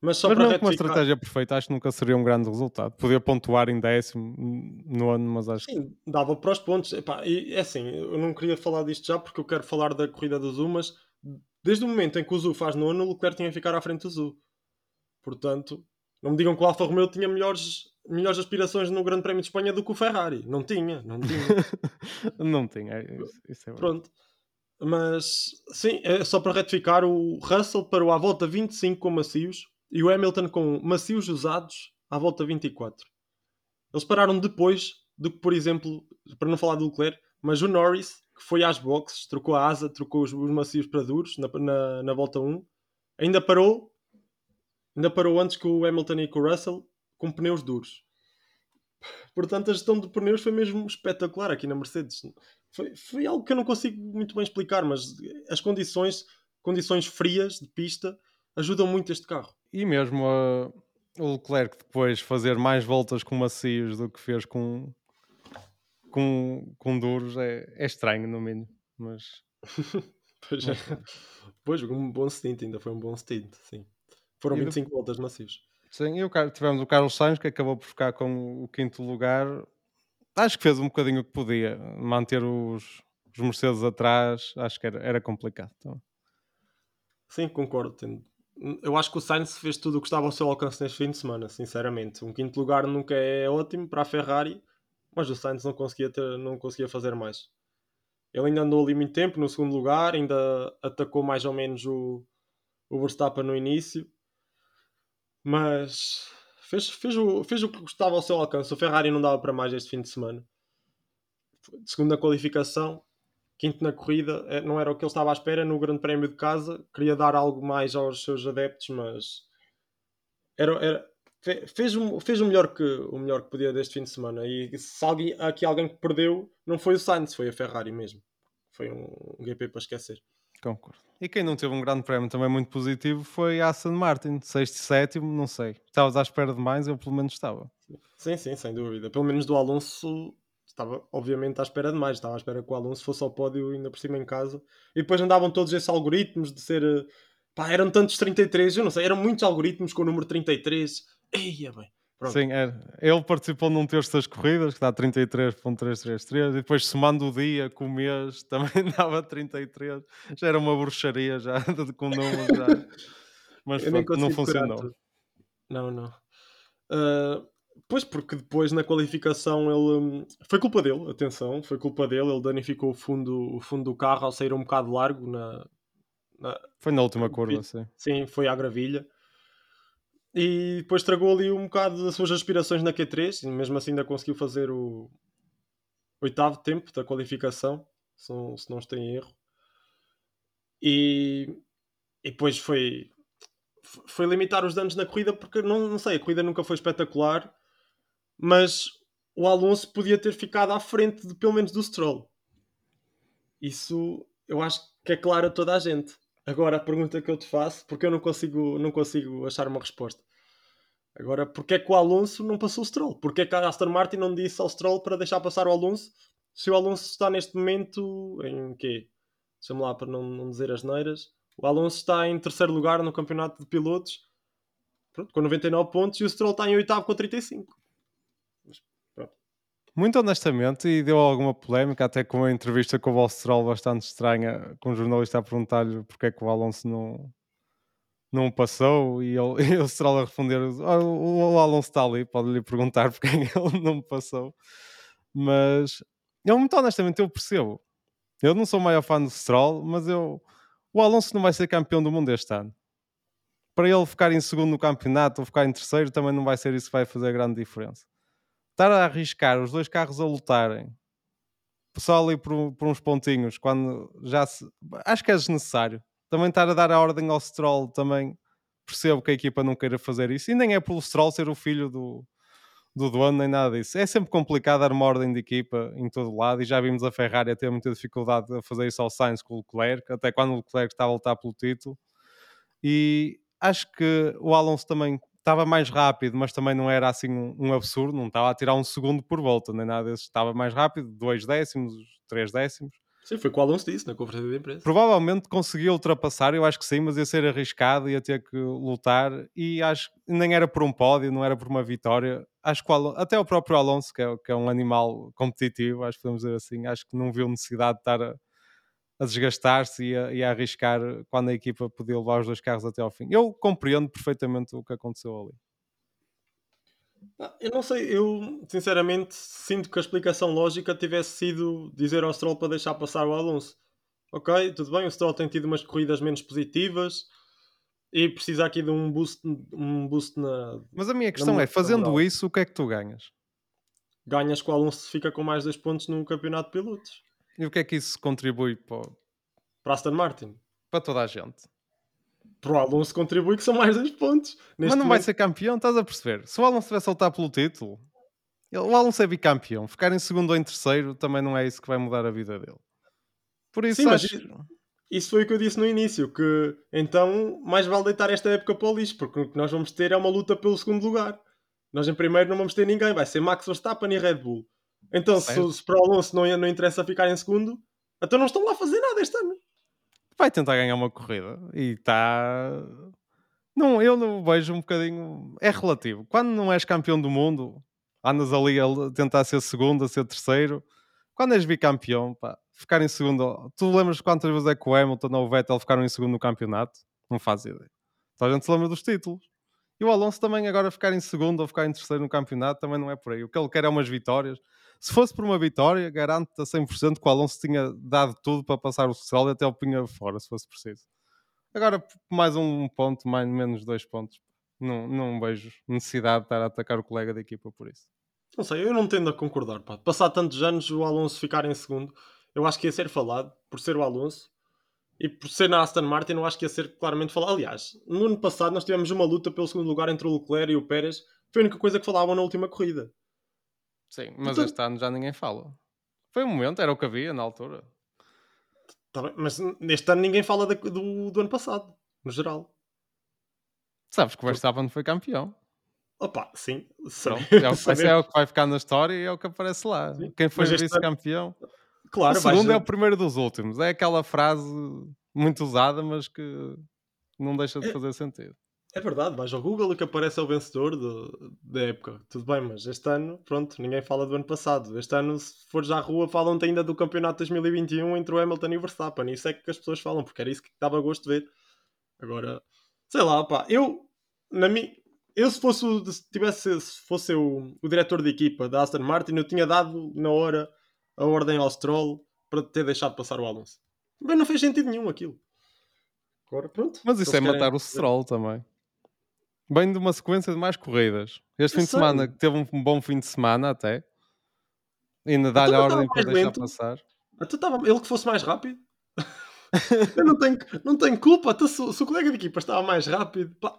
Mas não uma estratégia perfeita, acho que nunca seria um grande resultado. Podia pontuar em 19º, mas acho que... Sim, dava para os pontos. Epá, e é assim, eu não queria falar disto já porque eu quero falar da corrida dos Umas, Desde o momento em que o Zhou faz nono, o Leclerc tinha que ficar à frente do Zhou. Portanto, não me digam que o Alfa Romeo tinha melhores aspirações no Grande Prémio de Espanha do que o Ferrari. Não tinha. Isso é pronto. Mas, sim, é só para retificar, o Russell parou à volta 25 com macios e o Hamilton com macios usados à volta 24. Eles pararam depois do que, por exemplo, para não falar do Leclerc, mas o Norris, que foi às boxes, trocou a asa, trocou os macios para duros na volta 1, ainda parou antes que o Hamilton e que o Russell, com pneus duros. Portanto, a gestão de pneus foi mesmo espetacular aqui na Mercedes. Foi algo que eu não consigo muito bem explicar, mas as condições frias de pista ajudam muito este carro. E mesmo o Leclerc depois fazer mais voltas com macios do que fez com duros é estranho, no mínimo, mas... Pois, um bom stint, ainda foi um bom stint, sim. Foram 25 voltas macios. Sim, e tivemos o Carlos Sainz, que acabou por ficar com o quinto lugar. Acho que fez um bocadinho o que podia. Manter os Mercedes atrás, acho que era complicado. Então. Sim, concordo. Eu acho que o Sainz fez tudo o que estava ao seu alcance neste fim de semana, sinceramente. Um quinto lugar nunca é ótimo para a Ferrari, mas o Sainz não conseguia fazer mais. Ele ainda andou ali muito tempo no segundo lugar, ainda atacou mais ou menos o Verstappen no início, mas fez o que estava ao seu alcance. O Ferrari não dava para mais este fim de semana. Segundo na qualificação, quinto na corrida, não era o que ele estava à espera no Grande Prémio de casa. Queria dar algo mais aos seus adeptos, mas fez o melhor que podia deste fim de semana. E se alguém que perdeu, não foi o Sainz, foi a Ferrari mesmo. Foi um GP para esquecer. Concordo. E quem não teve um grande prémio também muito positivo foi a Aston Martin, 6º e 7º, não sei. Estavas à espera de mais? Eu pelo menos estava. Sim, sem dúvida. Pelo menos do Alonso estava obviamente à espera de mais. Estava à espera que o Alonso fosse ao pódio ainda por cima em casa. E depois andavam todos esses algoritmos de ser... Pá, eram tantos 33, eu não sei, eram muitos algoritmos com o número 33. Eia bem. Pronto. Sim, ele participou num terço das corridas, que dá 33.333, e depois somando o dia com o mês também dava 33. Já era uma bruxaria já, com números já. Mas pronto, não funcionou. Não. Pois, porque depois na qualificação ele... Foi culpa dele, atenção, ele danificou o fundo do carro ao sair um bocado largo Foi na última curva, sim. Sim, foi à gravilha. E depois estragou ali um bocado das suas aspirações na Q3, e mesmo assim ainda conseguiu fazer o 8º tempo da qualificação, se não estou em erro. E depois foi limitar os danos na corrida, porque não sei, a corrida nunca foi espetacular, mas o Alonso podia ter ficado à frente pelo menos do Stroll. Isso eu acho que é claro a toda a gente. Agora a pergunta que eu te faço, porque eu não consigo achar uma resposta. Agora, porque é que o Alonso não passou o Stroll? Porque é que a Aston Martin não disse ao Stroll para deixar passar o Alonso? Se o Alonso está neste momento em quê? Deixa-me lá para não dizer asneiras. O Alonso está em 3º lugar no campeonato de pilotos, pronto, com 99 pontos, e o Stroll está em 8º com 35. Muito honestamente, e deu alguma polémica, até com a entrevista com o Stroll bastante estranha, com um jornalista a perguntar-lhe porque é que o Alonso não passou, e o Stroll a responder: o Alonso está ali, pode-lhe perguntar porque ele não passou. Mas eu, muito honestamente, eu percebo. Eu não sou o maior fã do Stroll, mas o Alonso não vai ser campeão do mundo este ano. Para ele ficar em 2º no campeonato ou ficar em 3º, também não vai ser isso que vai fazer grande diferença. Estar a arriscar os dois carros a lutarem só ali por uns pontinhos, quando já se... acho que é desnecessário. Também estar a dar a ordem ao Stroll, também percebo que a equipa não queira fazer isso, e nem é pelo Stroll ser o filho do dono, nem nada disso. É sempre complicado dar uma ordem de equipa em todo lado, e já vimos a Ferrari a ter muita dificuldade a fazer isso ao Sainz com o Leclerc, até quando o Leclerc está a lutar pelo título. E acho que o Alonso também estava mais rápido, mas também não era assim um absurdo, não estava a tirar 1 segundo por volta, nem nada disso. Estava mais rápido, 2 décimos, 3 décimos. Sim, foi o que o Alonso disse na conferência de imprensa. Provavelmente conseguia ultrapassar, eu acho que sim, mas ia ser arriscado, ia ter que lutar, e acho que nem era por um pódio, não era por uma vitória. Acho que até o próprio Alonso, que é um animal competitivo, acho que podemos dizer assim, acho que não viu necessidade de estar a desgastar-se e a arriscar quando a equipa podia levar os dois carros até ao fim. Eu compreendo perfeitamente o que aconteceu ali. Eu não sei, eu sinceramente sinto que a explicação lógica tivesse sido dizer ao Stroll para deixar passar o Alonso. Ok, tudo bem, o Stroll tem tido umas corridas menos positivas e precisa aqui de um boost na... Mas a minha questão é, fazendo isso, o que é que tu ganhas? Ganhas que o Alonso fica com mais 2 pontos no campeonato de pilotos. E o que é que isso contribui para Aston Martin? Para toda a gente. Para o Alonso contribui que são mais 2 pontos. Mas não vai ser campeão, estás a perceber? Se o Alonso tivesse a lutar pelo título, o Alonso é bicampeão. Ficar em segundo ou em terceiro também não é isso que vai mudar a vida dele. Por isso, sim, acho... mas isso foi o que eu disse no início, que então mais vale deitar esta época para o lixo, porque o que nós vamos ter é uma luta pelo segundo lugar. Nós em primeiro não vamos ter ninguém, vai ser Max Verstappen e Red Bull. Então se para o Alonso não interessa ficar em segundo, então não estão lá a fazer nada este ano. Vai tentar ganhar uma corrida e está... Não, eu não vejo um bocadinho... É relativo. Quando não és campeão do mundo, andas ali a tentar ser segundo, a ser terceiro. Quando és bicampeão, pá, ficar em segundo... Tu lembras quantas vezes é que o Hamilton ou o Vettel ficaram em segundo no campeonato? Não faz ideia. Então a gente se lembra dos títulos. E o Alonso também agora ficar em segundo ou ficar em terceiro no campeonato também não é por aí. O que ele quer é umas vitórias. Se fosse por uma vitória, garanto-te a 100% que o Alonso tinha dado tudo para passar o Stroll e até o punha fora, se fosse preciso. Agora, mais um ponto, mais menos 2 pontos. Não vejo necessidade de estar a atacar o colega da equipa por isso. Não sei, eu não tendo a concordar. Pá. Passar tantos anos o Alonso ficar em segundo, eu acho que ia ser falado por ser o Alonso e por ser na Aston Martin, eu acho que ia ser claramente falado. Aliás, no ano passado nós tivemos uma luta pelo segundo lugar entre o Leclerc e o Pérez. Foi a única coisa que falavam na última corrida. Sim, mas então, este ano já ninguém fala. Foi um momento, era o que havia na altura. Tá bem, mas neste ano ninguém fala do ano passado, no geral. Sabes que o Verstappen foi campeão. Opa, sim. Esse é o que vai ficar na história e é o que aparece lá. Sim. Quem foi vice-campeão... Claro, o segundo é o primeiro dos últimos. É aquela frase muito usada, mas que não deixa de fazer sentido. É verdade, vais ao Google e que aparece é o vencedor da época. Tudo bem, mas este ano, pronto, ninguém fala do ano passado. Este ano, se fores à rua, falam-te ainda do campeonato 2021 entre o Hamilton e o Verstappen. Isso é que as pessoas falam, porque era isso que dava gosto de ver. Agora, sei lá, pá, eu se fosse o diretor de equipa da Aston Martin, eu tinha dado na hora a ordem ao Stroll para ter deixado passar o Alonso. Bem, não fez sentido nenhum aquilo. Agora, pronto. Mas isso é matar o Stroll também. Bem de uma sequência de mais corridas. Este fim de semana, que teve um bom fim de semana até, ainda dá-lhe a ordem para deixar passar. Ele que fosse mais rápido. Eu não tenho culpa. Se o colega de equipa estava mais rápido... Pá.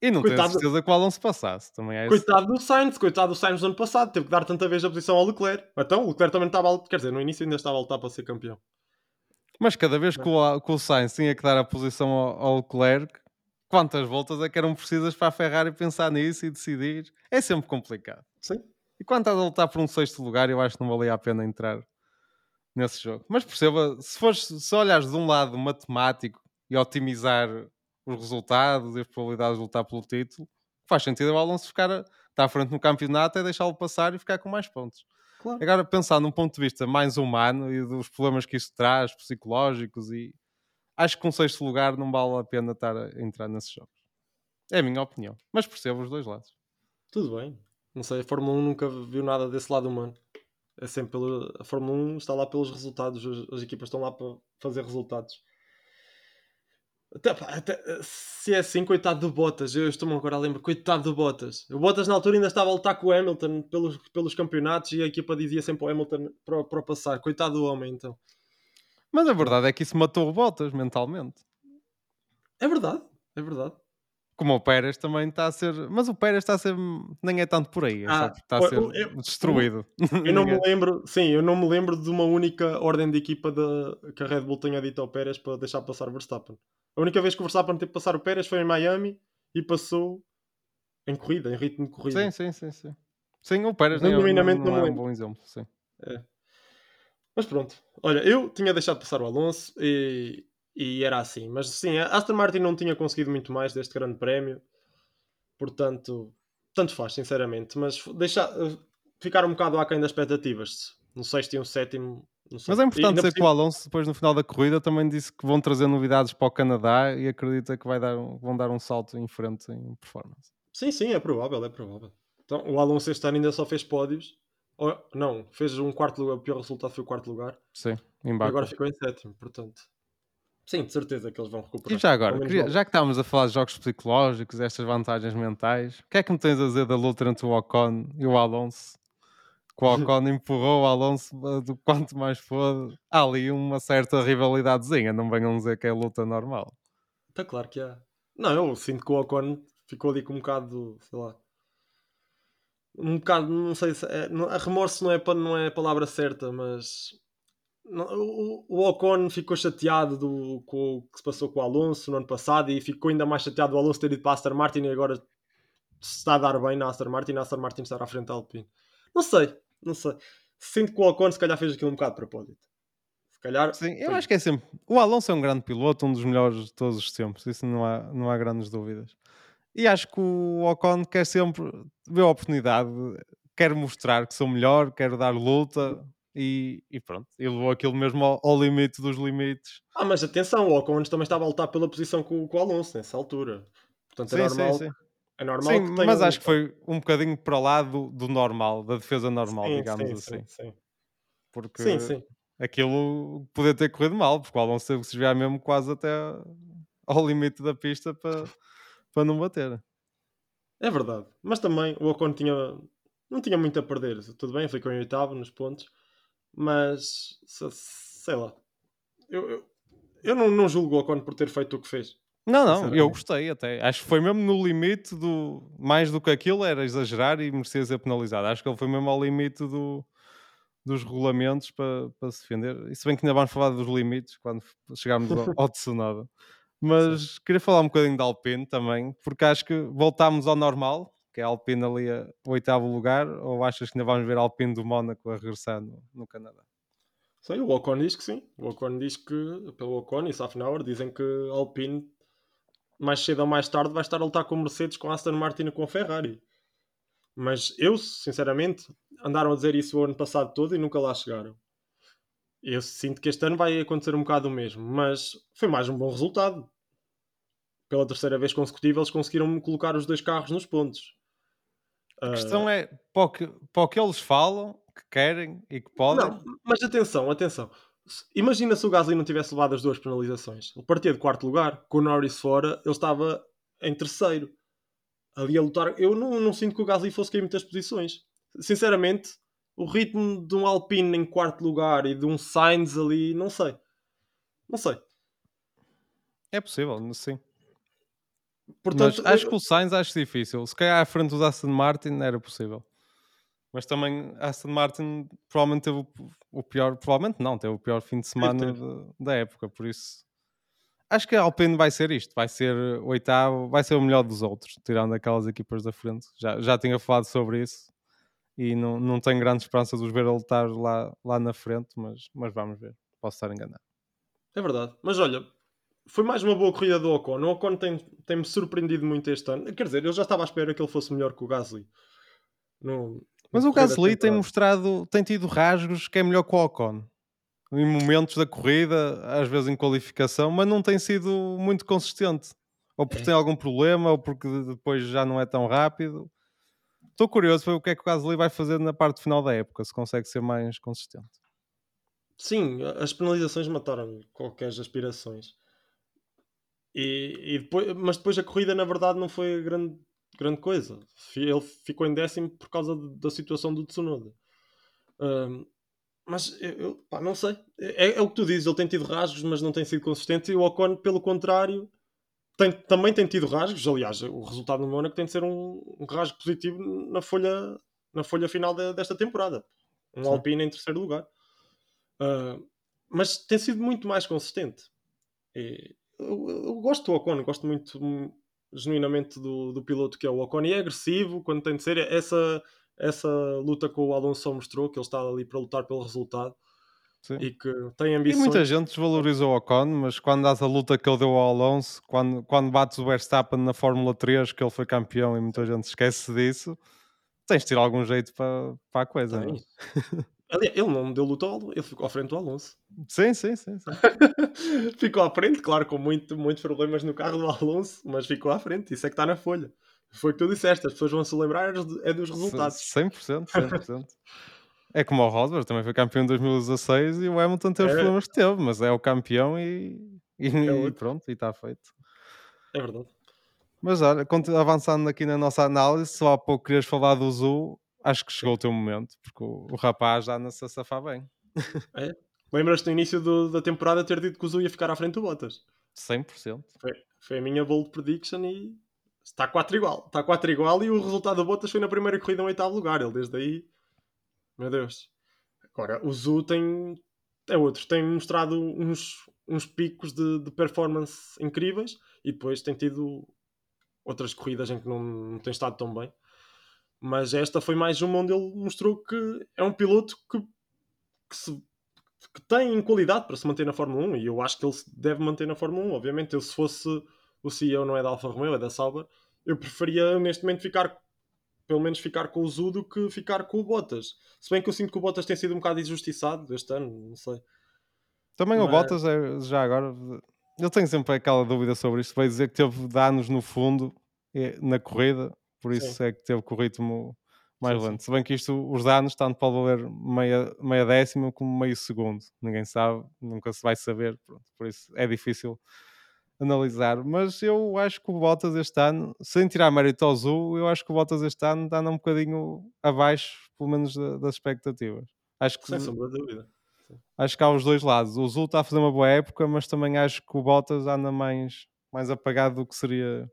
E não tenho certeza que o Alonso passasse. Também é coitado do Sainz. Coitado do Sainz no ano passado. Teve que dar tanta vez a posição ao Leclerc. Então, o Leclerc também estava... Quer dizer, no início ainda estava a lutar para ser campeão. Mas cada vez que o Sainz tinha que dar a posição ao Leclerc, quantas voltas é que eram precisas para a Ferrari pensar nisso e decidir? É sempre complicado. Sim. E quando estás a lutar por um 6º lugar, eu acho que não valia a pena entrar nesse jogo. Mas perceba, se olhares de um lado matemático e otimizar os resultados e as probabilidades de lutar pelo título, faz sentido o Alonso ficar estar à frente no campeonato é deixá-lo passar e ficar com mais pontos. Claro. Agora, pensar num ponto de vista mais humano e dos problemas que isto traz, psicológicos, e acho que com 6º lugar não vale a pena estar a entrar nesses jogos. É a minha opinião. Mas percebo os dois lados. Tudo bem. Não sei, a Fórmula 1 nunca viu nada desse lado humano. É sempre a Fórmula 1 está lá pelos resultados. As equipas estão lá para fazer resultados. Se é assim, coitado do Bottas, eu estou-me agora a lembrar, coitado do Bottas. O Bottas na altura ainda estava a lutar com o Hamilton pelos campeonatos e a equipa dizia sempre ao Hamilton para passar. Coitado do homem, então. Mas a verdade é que isso matou o Bottas mentalmente. É verdade, é verdade. Como o Pérez também está a ser... Mas o Pérez está a ser... Nem é tanto por aí, é só está a ser destruído. Eu não me lembro... Sim, eu não me lembro de uma única ordem de equipa que a Red Bull tenha dito ao Pérez para deixar passar o Verstappen. A única vez que o Verstappen teve que passar o Pérez foi em Miami e passou em corrida, em ritmo de corrida. Sim. Sim, o Pérez não é um bom exemplo. Sim. É. Mas pronto. Olha, eu tinha deixado passar o Alonso e era assim, mas sim, a Aston Martin não tinha conseguido muito mais deste grande prémio, portanto tanto faz, sinceramente, mas ficar um bocado aquém das expectativas. No 6º e no 7º Mas é importante dizer que o Alonso, depois no final da corrida, também disse que vão trazer novidades para o Canadá e acredita que vão dar um salto em frente em performance. Sim, sim, é provável, é provável. Então, o Alonso este ano ainda só fez pódios. Não, fez um quarto lugar, o pior resultado foi o quarto lugar. Sim, em Baku. Agora ficou em sétimo, portanto. Sim, de certeza que eles vão recuperar. E já agora, já que estávamos a falar de jogos psicológicos, estas vantagens mentais, o que é que me tens a dizer da luta entre o Ocon e o Alonso? Que o Ocon empurrou o Alonso do quanto mais pôde. Há ali uma certa rivalidadezinha, não venham dizer que é luta normal. Está claro que há. Não, eu sinto que o Ocon ficou ali com um bocado, sei lá, um bocado, não sei se é, remorso não é a palavra certa, mas... O Ocon ficou chateado com o que se passou com o Alonso no ano passado e ficou ainda mais chateado do Alonso ter ido para a Aston Martin e agora se está a dar bem na Aston Martin e a Aston Martin estar à frente da Alpine. Não sei. Sinto que o Ocon se calhar fez aquilo um bocado de propósito. Se calhar... Sim, eu acho que é sempre... O Alonso é um grande piloto, um dos melhores de todos os tempos. Isso não há grandes dúvidas. E acho que o Ocon quer sempre ver a oportunidade. Quer mostrar que sou melhor, quero dar luta... E pronto, ele levou aquilo mesmo ao limite dos limites. Mas atenção, o Ocon também estava a lutar pela posição com o Alonso nessa altura. Portanto, sim, é normal sim, que tenha... Mas acho que foi um bocadinho para lá do normal, da defesa normal, sim, digamos assim. Sim. Porque aquilo podia ter corrido mal, porque o Alonso teve que se desviar mesmo quase até ao limite da pista para não bater. É verdade. Mas também o Ocon não tinha muito a perder. Tudo bem, ficou em oitavo nos pontos. Mas, sei lá, eu não julgo o Ocon por ter feito o que fez. Não, eu gostei até. Acho que foi mesmo no limite do... Mais do que aquilo era exagerar e merecia ser penalizado. Acho que ele foi mesmo ao limite dos regulamentos para se defender. E se bem que ainda vamos falar dos limites quando chegarmos ao Tsunoda. Mas queria falar um bocadinho da Alpine também, porque acho que voltámos ao normal, que é a Alpine ali a oitavo lugar, ou achas que ainda vamos ver a Alpine do Mónaco a regressar no Canadá? Sei, o Ocon diz que sim. O Ocon diz que, pelo Ocon e Safnauer, dizem que a Alpine, mais cedo ou mais tarde, vai estar a lutar com o Mercedes, com a Aston Martin e com a Ferrari. Mas eu, sinceramente, andaram a dizer isso o ano passado todo e nunca lá chegaram. Eu sinto que este ano vai acontecer um bocado o mesmo, mas foi mais um bom resultado. Pela terceira vez consecutiva, eles conseguiram colocar os dois carros nos pontos. A questão é para o que eles falam, que querem e que podem. Não, mas atenção. Imagina se o Gasly não tivesse levado as duas penalizações. Ele partia de quarto lugar, com o Norris fora, ele estava em terceiro. Ali a lutar. Eu não sinto que o Gasly fosse cair muitas posições. Sinceramente, o ritmo de um Alpine em quarto lugar e de um Sainz ali, não sei. É possível, sim. Portanto, mas acho que o Sainz acho difícil. Se calhar à frente do Aston Martin era possível. Mas também Aston Martin provavelmente teve o pior... Provavelmente não, teve o pior fim de semana da época. Por isso, acho que a Alpine vai ser isto. Vai ser o oitavo, vai ser o melhor dos outros. Tirando aquelas equipas da frente. Já tinha falado sobre isso. E não tenho grande esperança de os ver a lutar lá na frente. Mas vamos ver. Posso estar enganado. É verdade. Mas olha... Foi mais uma boa corrida do Ocon. O Ocon tem-me surpreendido muito este ano. Quer dizer, eu já estava à espera que ele fosse melhor que o Gasly. Mas o Gasly tem tido rasgos que é melhor que o Ocon. Em momentos da corrida, às vezes em qualificação, mas não tem sido muito consistente. Ou porque tem algum problema, ou porque depois já não é tão rápido. Estou curioso para o que é que o Gasly vai fazer na parte final da época, se consegue ser mais consistente. Sim, as penalizações mataram qualquer aspirações. E depois, mas depois a corrida na verdade não foi grande coisa. Ele ficou em décimo por causa da situação do Tsunoda. Mas eu não sei, é o que tu dizes, ele tem tido rasgos mas não tem sido consistente, e o Ocon pelo contrário também tem tido rasgos. Aliás, o resultado no Mónaco tem de ser um rasgo positivo na folha final desta temporada. Um Alpine em terceiro lugar, mas tem sido muito mais consistente. Eu gosto do Ocon, gosto muito genuinamente do piloto que é o Ocon, e é agressivo quando tem de ser. Essa luta com o Alonso mostrou que ele está ali para lutar pelo resultado. Sim. E que tem ambições. E muita gente desvaloriza o Ocon, mas quando dás a luta que ele deu ao Alonso, quando bates o Verstappen na Fórmula 3, que ele foi campeão e muita gente esquece disso, tens de tirar algum jeito para a coisa. Aliás, ele não deu luta ao Alonso, ele ficou à frente do Alonso. Sim. Ficou à frente, claro, com muitos problemas no carro do Alonso, mas ficou à frente. Isso é que está na folha. Foi o que tu disseste, as pessoas vão se lembrar é dos resultados. 100%. É como o Rosberg, também foi campeão em 2016 e o Hamilton teve os problemas que teve, mas é o campeão e pronto, e está feito. É verdade. Mas olha, avançando aqui na nossa análise, só há pouco querias falar do Zhou, acho que chegou o teu momento, porque o rapaz anda-se a safar bem. É? Lembras-te no início da temporada ter dito que o Zhou ia ficar à frente do Bottas? 100%. Foi a minha bold prediction e está 4 igual e o resultado do Bottas foi na primeira corrida em 8º lugar. Ele desde aí, meu Deus. Agora, o Zhou tem mostrado uns picos de performance incríveis e depois tem tido outras corridas em que não tem estado tão bem. Mas esta foi mais uma onde ele mostrou que é um piloto que tem qualidade para se manter na Fórmula 1 e eu acho que ele se deve manter na Fórmula 1. Obviamente, eu se fosse o CEO, não é da Alfa Romeo, é da Sauber, eu preferia neste momento pelo menos ficar com o Zhou do que ficar com o Bottas. Se bem que eu sinto que o Bottas tem sido um bocado injustiçado este ano, não sei. Também mas... o Bottas, já agora, eu tenho sempre aquela dúvida sobre isto, vai dizer que teve danos no fundo na corrida, por isso sim. É que teve com o ritmo mais lento. Se bem que isto, os danos, tanto pode valer meia décima como meio segundo. Ninguém sabe, nunca se vai saber. Pronto, por isso é difícil analisar. Mas eu acho que o Bottas este ano, sem tirar mérito ao Zhou, eu acho que o Bottas este ano anda um bocadinho abaixo, pelo menos das expectativas. Acho que, sem sombra de dúvida. Acho que há os dois lados. O Zhou está a fazer uma boa época, mas também acho que o Bottas anda mais apagado do que seria...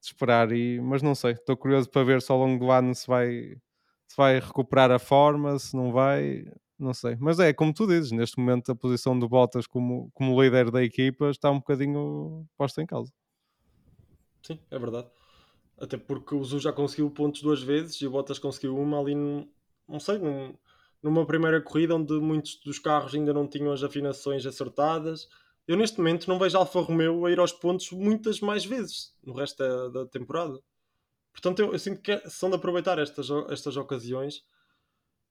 de esperar, mas não sei, estou curioso para ver se ao longo do ano se vai recuperar a forma, se não vai, não sei, mas é como tu dizes, neste momento a posição do Bottas como líder da equipa está um bocadinho posta em causa. Sim, é verdade, até porque o Zhou já conseguiu pontos 2 vezes e o Bottas conseguiu uma ali, não sei, numa primeira corrida onde muitos dos carros ainda não tinham as afinações acertadas. Eu neste momento não vejo Alfa Romeo a ir aos pontos muitas mais vezes no resto da temporada. Portanto, eu sinto que são de aproveitar estas ocasiões.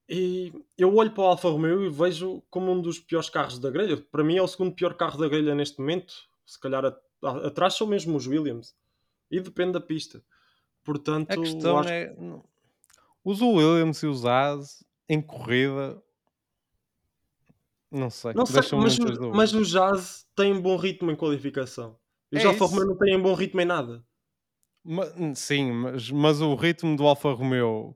E eu olho para o Alfa Romeo e vejo como um dos piores carros da grelha. Para mim é o segundo pior carro da grelha neste momento. Se calhar atrás são mesmo os Williams. E depende da pista. Portanto, a questão é... Os Williams e os Haas em corrida... Não sei mas o Haas tem bom ritmo em qualificação. E os Alfa Romeo não têm bom ritmo em nada. Sim, mas o ritmo do Alfa Romeo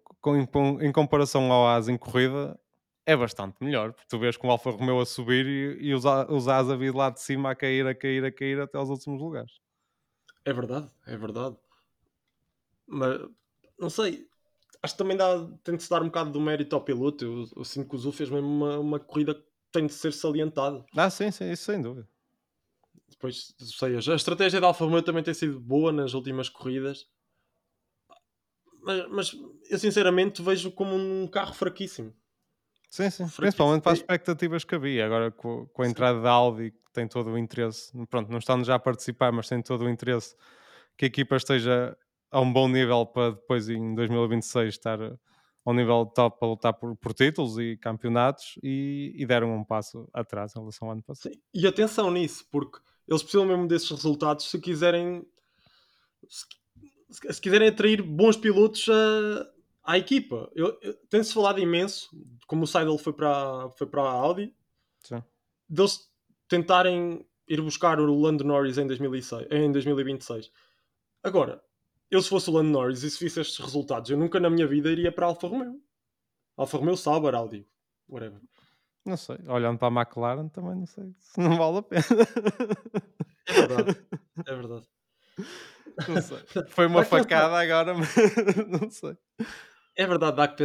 em comparação ao Haas em corrida é bastante melhor. Porque tu vês com o Alfa Romeo a subir e os Haas a vir lá de cima a cair até aos últimos lugares. É verdade. Mas, não sei... Acho que também tem de se dar um bocado do mérito ao piloto. Eu sinto que o Zhou fez mesmo uma corrida que tem de ser salientada. Sim, isso sem dúvida. Depois, sei, a estratégia da Alfa Romeo também tem sido boa nas últimas corridas. Mas eu sinceramente vejo como um carro fraquíssimo. Sim. Fraquíssimo. Principalmente para as expectativas que havia. Agora com a entrada da Audi, que tem todo o interesse. Pronto, não estamos já a participar, mas tem todo o interesse que a equipa esteja... a um bom nível para depois em 2026 estar a um nível top para lutar por títulos e campeonatos e deram um passo atrás em relação ao ano passado. Sim, e atenção nisso, porque eles precisam mesmo desses resultados se quiserem se quiserem atrair bons pilotos à equipa. Tem-se falado imenso, como o Seidel foi para a Audi, sim, deles tentarem ir buscar o Lando Norris em 2026. Agora, eu se fosse o Lando Norris e se visse estes resultados, eu nunca na minha vida iria para a Alfa Romeo. Alfa Romeo, Sauber, Audi, whatever. Não sei, olhando para a McLaren também não sei, não vale a pena. É verdade. Não sei. Foi uma facada agora, mas não sei. É verdade, dá que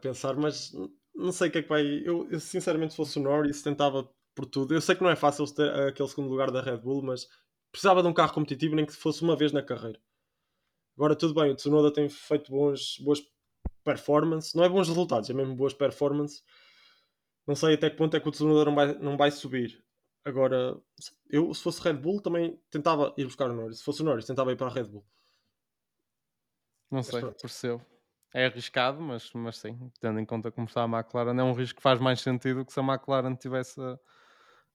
pensar, mas não sei o que é que vai... Eu sinceramente se fosse o Norris tentava por tudo. Eu sei que não é fácil ter aquele segundo lugar da Red Bull, mas precisava de um carro competitivo nem que fosse uma vez na carreira. Agora, tudo bem, o Tsunoda tem feito boas performances. Não é bons resultados, é mesmo boas performances. Não sei até que ponto é que o Tsunoda não vai subir. Agora, eu, se fosse Red Bull, também tentava ir buscar o Norris. Se fosse o Norris, tentava ir para a Red Bull. Não sei, percebo. É arriscado, mas sim, tendo em conta como está a McLaren, é um risco que faz mais sentido que se a McLaren tivesse a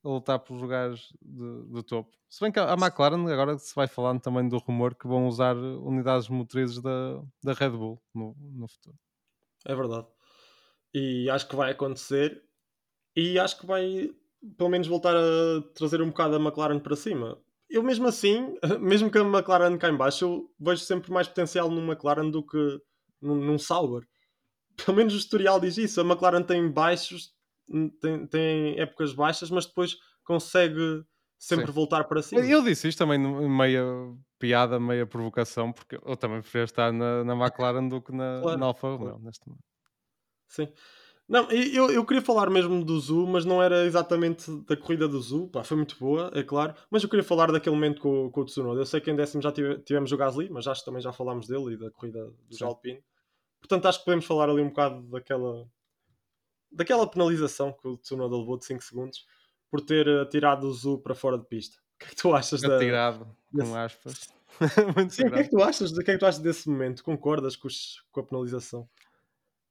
lutar pelos lugares do topo. Se bem que a McLaren, agora se vai falando também do rumor que vão usar unidades motrizes da Red Bull no futuro. É verdade. E acho que vai acontecer. E acho que vai, pelo menos, voltar a trazer um bocado a McLaren para cima. Eu mesmo assim, mesmo que a McLaren cá em baixo, eu vejo sempre mais potencial no McLaren do que num Sauber. Pelo menos o historial diz isso. A McLaren tem baixos, tem épocas baixas, mas depois consegue sempre voltar para cima. Eu disse isto também, meia piada, meia provocação, porque eu também prefiro estar na McLaren do que na Alfa Romeo, neste momento. Sim. Não, eu queria falar mesmo do Zhou, mas não era exatamente da corrida do Zhou. Pá, foi muito boa, é claro, mas eu queria falar daquele momento com o Tsunoda. Eu sei que em décimo já tivemos o Gasly, mas acho que também já falámos dele e da corrida dos Alpine. Portanto, acho que podemos falar ali um bocado daquela penalização que o Tsunoda levou de 5 segundos por ter atirado o Zhou para fora de pista. O que é que tu achas atirado, com aspas. Muito sim, o que é que tu achas? O que é que tu achas desse momento? Concordas com a penalização?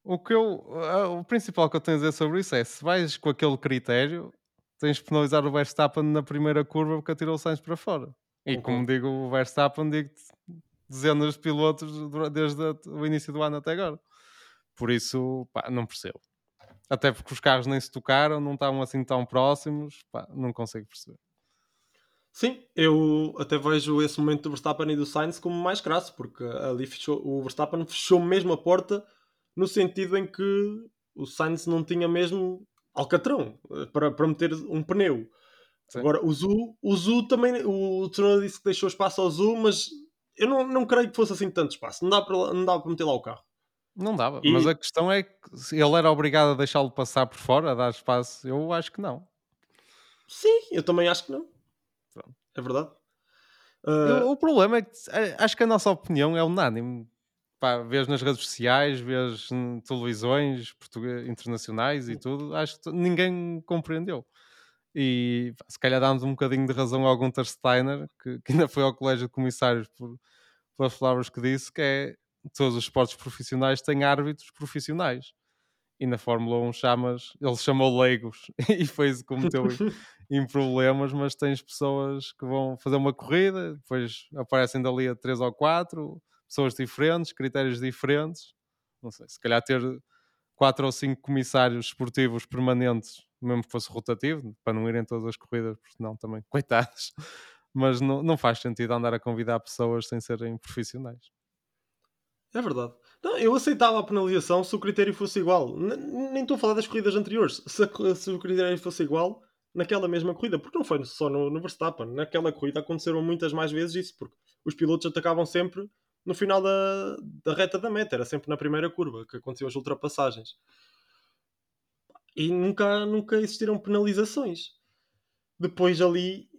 O principal que eu tenho a dizer sobre isso é, se vais com aquele critério, tens de penalizar o Verstappen na primeira curva porque atirou o Sainz para fora. E como digo o Verstappen, digo-te dezenas de pilotos desde o início do ano até agora. Por isso, pá, não percebo. Até porque os carros nem se tocaram, não estavam assim tão próximos, pá, não consigo perceber. Sim, eu até vejo esse momento do Verstappen e do Sainz como mais crasso, porque ali o Verstappen fechou mesmo a porta, no sentido em que o Sainz não tinha mesmo alcatrão para meter um pneu. Sim. Agora, o Zhou também, o Tsunoda disse que deixou espaço ao Zhou, mas eu não creio que fosse assim tanto espaço. Não dava para meter lá o carro. Não dava, mas a questão é que ele era obrigado a deixá-lo passar por fora, a dar espaço. Eu acho que não. Sim, eu também acho que não. Pronto. É verdade. O problema é que acho que a nossa opinião é unânime. Pá, vês nas redes sociais, vês televisões internacionais e tudo, acho que ninguém compreendeu. E pá, se calhar damos um bocadinho de razão ao Gunther Steiner, que ainda foi ao Colégio de Comissários pelas palavras que disse, que é todos os esportes profissionais têm árbitros profissionais. E na Fórmula 1 ele chamou leigos e foi-se cometeu em problemas, mas tens pessoas que vão fazer uma corrida, depois aparecem dali a 3 ou 4... pessoas diferentes, critérios diferentes, não sei, se calhar ter 4 ou 5 comissários esportivos permanentes, mesmo que fosse rotativo, para não irem todas as corridas, porque não, também, coitados, mas não faz sentido andar a convidar pessoas sem serem profissionais. É verdade. Não, eu aceitava a penalização se o critério fosse igual. Nem estou a falar das corridas anteriores. Se o critério fosse igual naquela mesma corrida, porque não foi só no Verstappen, naquela corrida aconteceram muitas mais vezes isso, porque os pilotos atacavam sempre no final da reta da meta, era sempre na primeira curva que aconteciam as ultrapassagens e nunca existiram penalizações. Depois ali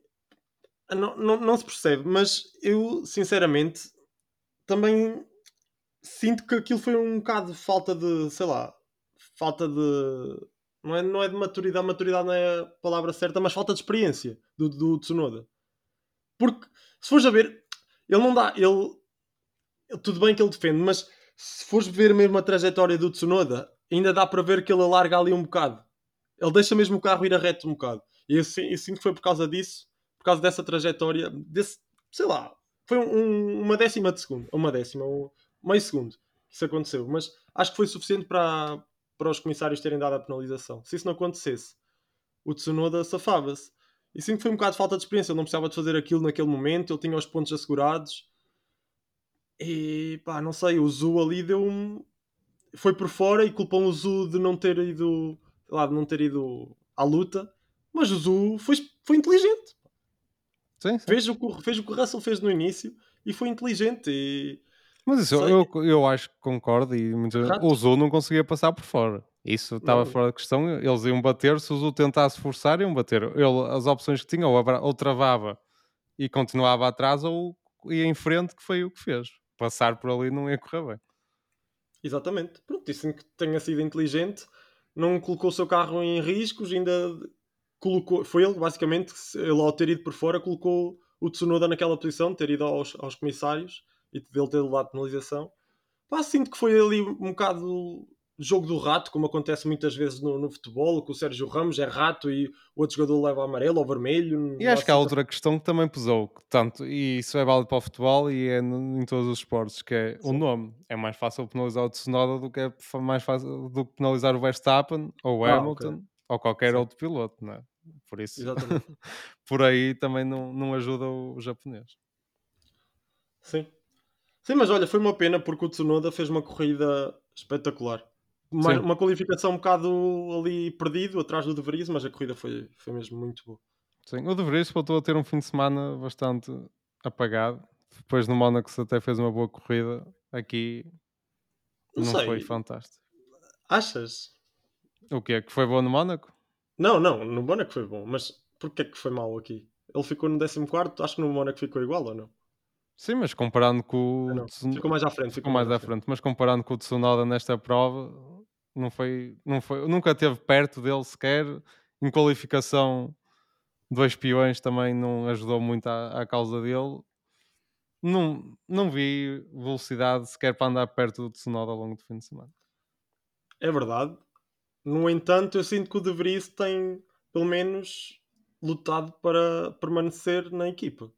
não se percebe, mas eu sinceramente também sinto que aquilo foi um bocado falta de, sei lá, falta de, não é de maturidade, maturidade não é a palavra certa, mas falta de experiência do Tsunoda, porque se fores a ver, tudo bem que ele defende, mas se fores ver mesmo a trajetória do Tsunoda, ainda dá para ver que ele alarga ali um bocado. Ele deixa mesmo o carro ir a reto um bocado. E eu sinto que foi por causa disso, por causa dessa trajetória, sei lá, foi uma décima de segundo, ou uma décima, ou meio segundo que isso aconteceu. Mas acho que foi suficiente para os comissários terem dado a penalização. Se isso não acontecesse, o Tsunoda safava-se. E sinto que foi um bocado de falta de experiência. Ele não precisava de fazer aquilo naquele momento, ele tinha os pontos assegurados. E pá, não sei, o Zhou ali foi por fora e culpam o Zhou de não ter ido à luta, mas o Zhou foi inteligente. Sim. Fez o que o Russell fez no início e foi inteligente e... Mas isso eu acho que concordo e o Zhou não conseguia passar por fora, isso estava fora de questão. Eles iam bater, se o Zhou tentasse forçar iam bater. As opções que tinha, ou travava e continuava atrás, ou ia em frente, que foi o que fez. Passar por ali não ia correr bem. Exatamente. Pronto, disse que tenha sido inteligente, não colocou o seu carro em riscos, ainda colocou... Foi ele, basicamente, ele ao ter ido por fora, colocou o Tsunoda naquela posição, ter ido aos comissários e dele ter levado penalização. Mas sinto que foi ali um bocado jogo do rato, como acontece muitas vezes no futebol, que o Sérgio Ramos é rato e o outro jogador leva amarelo ou vermelho. E acho que há outra questão que também pesou, tanto, e isso é válido para o futebol e é em todos os esportes, que é o nome. É mais fácil penalizar o Tsunoda do que é mais fácil do que penalizar o Verstappen ou o Hamilton, okay, ou qualquer sim, outro piloto, não é? Por isso, exatamente. Por aí também não ajuda o japonês. Sim. Sim, mas olha, foi uma pena porque o Tsunoda fez uma corrida espetacular. Uma qualificação um bocado ali perdido, atrás do De Vries, mas a corrida foi mesmo muito boa. Sim, o De Vries voltou a ter um fim de semana bastante apagado. Depois no Mónaco até fez uma boa corrida. Aqui não foi fantástico. Achas? O quê? Que foi bom no Mónaco? Não, no Mónaco foi bom, mas porquê que foi mal aqui? Ele ficou no 14º, acho que no Mónaco ficou igual ou não? Sim, mas comparando com o Tsunoda... Ficou mais à frente. Mas comparando com o Tsunoda nesta prova... Não foi, nunca esteve perto dele sequer. Em qualificação, dois peões também não ajudou muito à causa dele. Não vi velocidade sequer para andar perto do Tsunoda ao longo do fim de semana. É verdade. No entanto, eu sinto que o De Vries tem, pelo menos, lutado para permanecer na equipa.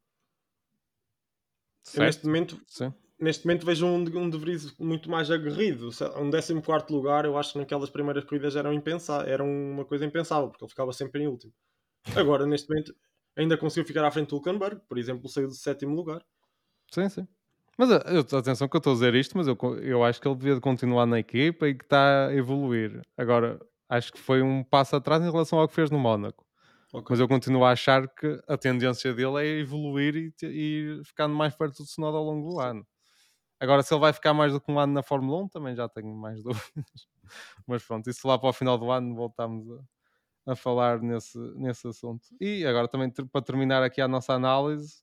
Eu, neste momento vejo um De Vries muito mais aguerrido. Um 14º lugar, eu acho que naquelas primeiras corridas era uma coisa impensável, porque ele ficava sempre em último. Agora, neste momento, ainda conseguiu ficar à frente do Hülkenberg, por exemplo, saiu do 7º lugar. Sim, sim. Mas atenção que eu estou a dizer isto, mas eu acho que ele devia continuar na equipa e que está a evoluir. Agora, acho que foi um passo atrás em relação ao que fez no Mónaco. Okay. Mas eu continuo a achar que a tendência dele é evoluir e ficando mais perto do Tsunoda ao longo do ano. Agora, se ele vai ficar mais do que um ano na Fórmula 1, também já tenho mais dúvidas. Mas pronto, isso lá para o final do ano voltamos a falar nesse assunto. E agora também, para terminar aqui a nossa análise,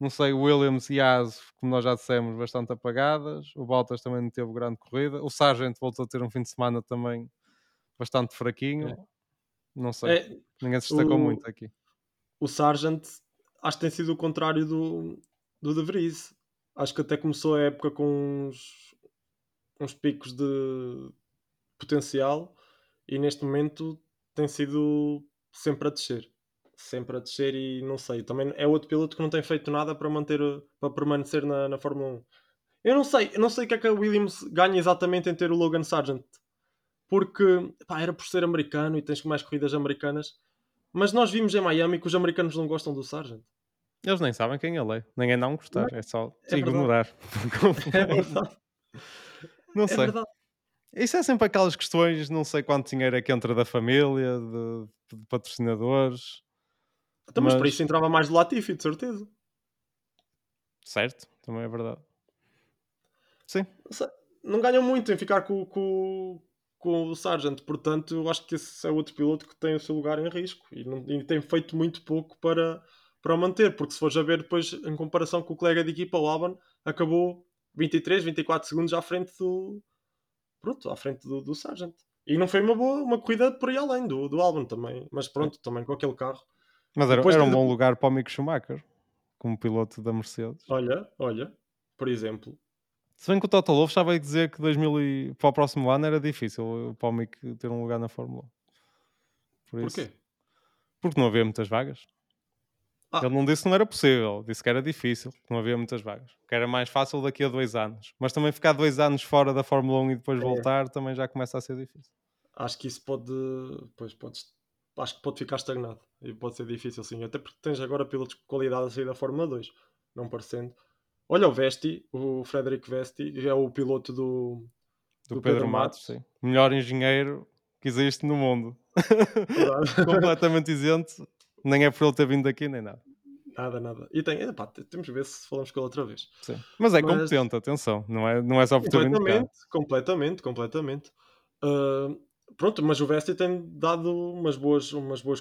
não sei, Williams e Haas, como nós já dissemos, bastante apagadas. O Bottas também não teve grande corrida. O Sargeant voltou a ter um fim de semana também bastante fraquinho. É. Não sei, ninguém se destacou muito aqui. O Sargeant acho que tem sido o contrário do De Vries. Acho que até começou a época com uns picos de potencial e neste momento tem sido sempre a descer. Sempre a descer e não sei. Também é outro piloto que não tem feito nada para permanecer na Fórmula 1. Eu não sei o que é que a Williams ganha exatamente em ter o Logan Sargeant. Porque era por ser americano e tens mais corridas americanas. Mas nós vimos em Miami que os americanos não gostam do Sargeant. Eles nem sabem quem ele é. Ninguém não gostar. É só ignorar. É verdade. Não sei. É verdade. Isso é sempre aquelas questões, não sei quanto dinheiro é que entra da família, de patrocinadores. Então, mas para isso entrava mais do Latifi, de certeza. Certo, também é verdade. Sim. Não ganham muito em ficar com o Sargeant, portanto, eu acho que esse é outro piloto que tem o seu lugar em risco e tem feito muito pouco para o manter, porque se fores a ver depois, em comparação com o colega de equipa, o Albon acabou 23, 24 segundos à frente do Sargeant. E não foi uma corrida por aí além do Albon também, mas pronto, também com aquele carro. Mas era um bom lugar para o Mick Schumacher, como piloto da Mercedes. Olha, por exemplo. Se bem que o Toto Wolff já veio dizer que para o próximo ano era difícil para o Mick ter um lugar na Fórmula 1. Porquê? Porque não havia muitas vagas. Ele não disse que não era possível, disse que era difícil, que não havia muitas vagas. Que era mais fácil daqui a 2 anos. Mas também ficar 2 anos fora da Fórmula 1 e depois voltar também já começa a ser difícil. Acho que isso pode ficar estagnado e pode ser difícil, sim. Até porque tens agora pilotos de qualidade a sair da Fórmula 2, não parecendo. Olha o Vesti, o Frederico Vesti, é o piloto do Pedro Matos. Sim. Melhor engenheiro que existe no mundo. Claro. Completamente isento. Nem é por ele ter vindo daqui, nem nada. Nada. E temos de ver se falamos com ele outra vez. Sim. Mas é competente, atenção. Não é só por ter vindo cá. Completamente. Pronto, mas o Vesti tem dado umas boas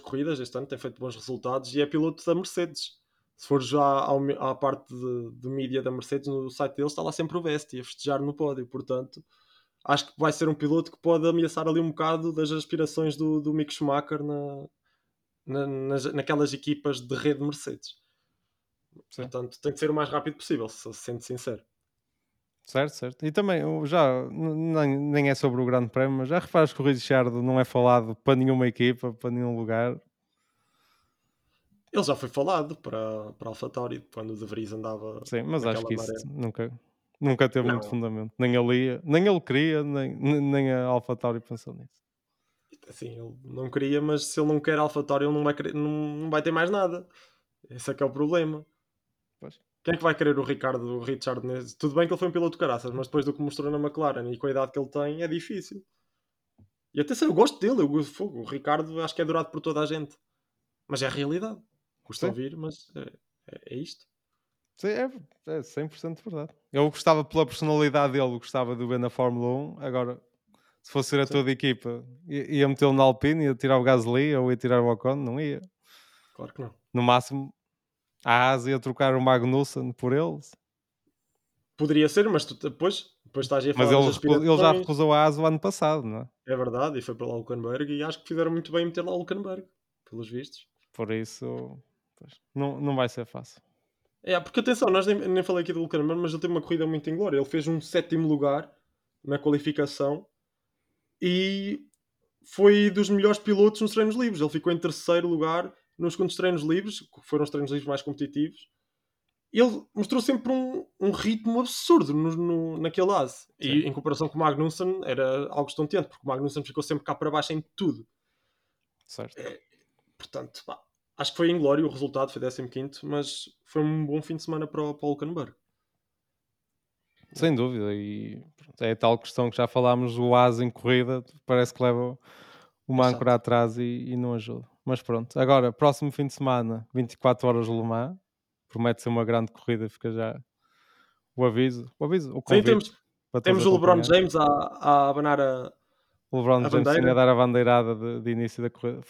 corridas este ano, tem feito bons resultados e é piloto da Mercedes. Se for já à parte de mídia da Mercedes, no site deles está lá sempre o Vesti a festejar no pódio, portanto acho que vai ser um piloto que pode ameaçar ali um bocado das aspirações do Mick Schumacher naquelas equipas de rede Mercedes. Sim. Portanto tem de ser o mais rápido possível, se sente sincero. Certo, certo. E também, já nem é sobre o Grande Prémio, mas já reparas que o Richardo não é falado para nenhuma equipa, para nenhum lugar. Ele já foi falado para AlphaTauri quando o De Vries andava. Sim, mas acho que isso nunca teve muito fundamento. Nem ele ia, nem ele queria, nem a AlphaTauri pensou nisso. Assim, ele não queria, mas se ele não quer AlphaTauri, ele não vai ter mais nada. Esse é que é o problema. Pois. Quem é que vai querer o Richard? Tudo bem que ele foi um piloto caraças, mas depois do que mostrou na McLaren e com a idade que ele tem, é difícil. E até sei, eu gosto dele, eu gosto de fogo. O Ricardo acho que é adorado por toda a gente. Mas é a realidade. Custa ouvir, mas é isto. Sim, é 100% verdade. Eu gostava pela personalidade dele, gostava de ver na Fórmula 1. Agora, se fosse ir a toda a equipa, ia metê-lo na Alpine, ia tirar o Gasly ou ia tirar o Ocon, não ia. Claro que não. No máximo... a Haas ia trocar o Magnussen por eles? Poderia ser, mas depois estás aí a falar. Mas ele já recusou a Haas o ano passado, não é? É verdade, e foi para lá o Hülkenberg e acho que fizeram muito bem meter lá o Hülkenberg, pelos vistos. Por isso, não vai ser fácil. É, porque atenção, nós nem falei aqui do Hülkenberg, mas ele teve uma corrida muito inglória. Ele fez um 7º lugar na qualificação e foi dos melhores pilotos nos treinos livres. Ele ficou em 3º lugar nos segundos treinos livres, que foram os treinos livres mais competitivos. Ele mostrou sempre um ritmo absurdo naquele ASE. E em comparação com o Magnussen era algo estonteante, porque o Magnussen ficou sempre cá para baixo em tudo. Certo. Portanto, acho que foi inglório o resultado, foi 15º, mas foi um bom fim de semana para o Hülkenberg. Sem dúvida, e é a tal questão que já falámos, o ASE em corrida parece que leva uma âncora atrás e não ajuda. Mas pronto, agora, próximo fim de semana, 24 horas de Le Mans, promete ser uma grande corrida, fica já o aviso, o convite. Sim, temos o LeBron James a abanar a bandeira. A dar a bandeirada de início da corrida.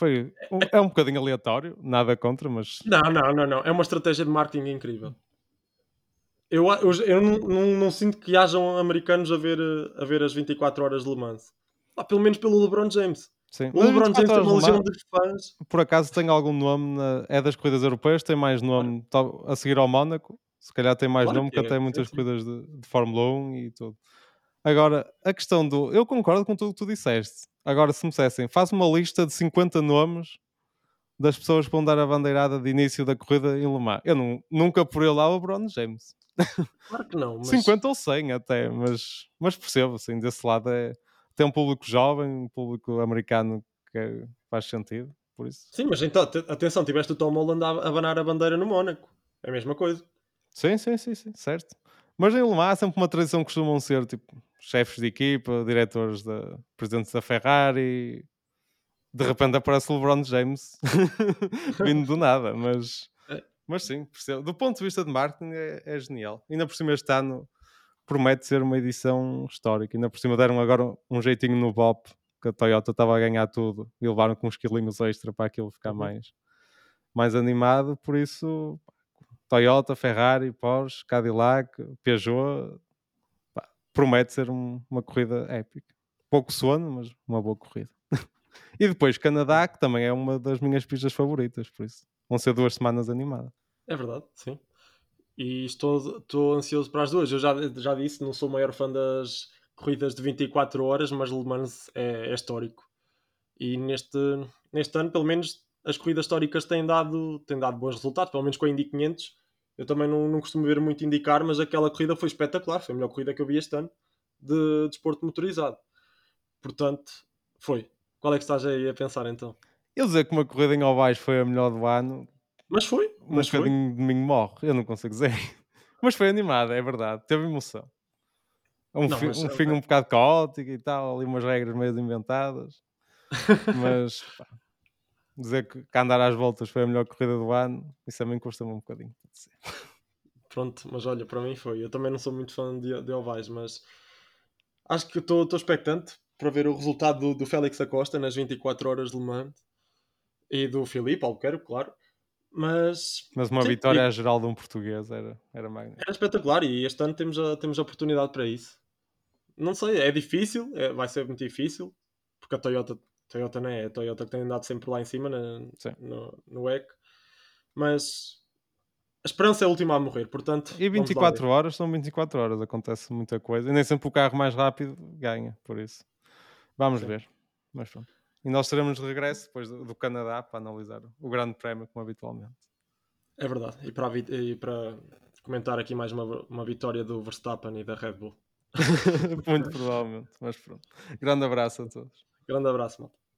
É um bocadinho aleatório, nada contra, mas... Não, é uma estratégia de marketing incrível. Eu não sinto que hajam americanos a ver as 24 horas de Le Mans. Pelo menos pelo LeBron James. Sim. O LeBron James tem uma legião de fãs. Por acaso tem algum nome, é das corridas europeias, tem mais nome a seguir ao Mónaco, se calhar tem mais nome que até muitas corridas de Fórmula 1 e tudo. Agora, a questão eu concordo com tudo o que tu disseste. Agora, se me dissessem, faz uma lista de 50 nomes das pessoas para dar a bandeirada de início da corrida em Le Mans. Eu nunca por ele lá o LeBron James. Claro que não. Mas... 50 ou 100 até, mas percebo, assim, desse lado é... Tem um público jovem, um público americano que faz sentido, por isso. Sim, mas então, atenção, tiveste o Tom Holland a abanar a bandeira no Mónaco. É a mesma coisa. Sim, certo. Mas em Le Mans há sempre uma tradição que costumam ser, tipo, chefes de equipa, diretores, presidentes da Ferrari. De repente aparece o LeBron James, vindo do nada, mas sim, percebo. Do ponto de vista de marketing é genial. Ainda por cima este ano... promete ser uma edição histórica. Ainda por cima deram agora um jeitinho no BOP, que a Toyota estava a ganhar tudo e levaram com uns quilinhos extra para aquilo ficar mais animado. Por isso, Toyota, Ferrari, Porsche, Cadillac, Peugeot, promete ser uma corrida épica. Pouco sono, mas uma boa corrida. E depois Canadá, que também é uma das minhas pistas favoritas, por isso vão ser 2 semanas animadas. É verdade, sim. E estou ansioso para as duas. Eu já disse, não sou o maior fã das corridas de 24 horas, mas Le Mans é histórico. E neste ano, pelo menos, as corridas históricas têm dado bons resultados, pelo menos com a Indy 500. Eu também não costumo ver muito indicar, mas aquela corrida foi espetacular. Foi a melhor corrida que eu vi este ano de desporto motorizado. Portanto, foi. Qual é que estás aí a pensar, então? Eu dizer que uma corrida em Ovais foi a melhor do ano... Mas foi. Mas foi. Bocadinho de mim morre, eu não consigo dizer. Mas foi animado, é verdade. Teve emoção. Fim um bocado caótico e tal, ali umas regras meio inventadas. Mas pá, dizer que andar às voltas foi a melhor corrida do ano, isso também custa-me um bocadinho. Pronto, mas olha, para mim foi. Eu também não sou muito fã de Ovais, mas acho que estou expectante para ver o resultado do Félix Acosta nas 24 horas de Le Mans e do Filipe Albuquerque, claro. Mas uma vitória geral de um português era magnífico. Era espetacular e este ano temos a oportunidade para isso. Não sei, é difícil, vai ser muito difícil, porque a Toyota não é a Toyota que tem andado sempre lá em cima no WEC, mas A esperança é a última a morrer, portanto... E 24 horas, são 24 horas, acontece muita coisa. E nem sempre o carro mais rápido ganha, por isso. Vamos ver. Mas pronto. E nós teremos de regresso depois do Canadá para analisar o grande prémio, como habitualmente. É verdade. E para comentar aqui mais uma vitória do Verstappen e da Red Bull. Muito provavelmente, mas pronto. Grande abraço a todos. Grande abraço, malta.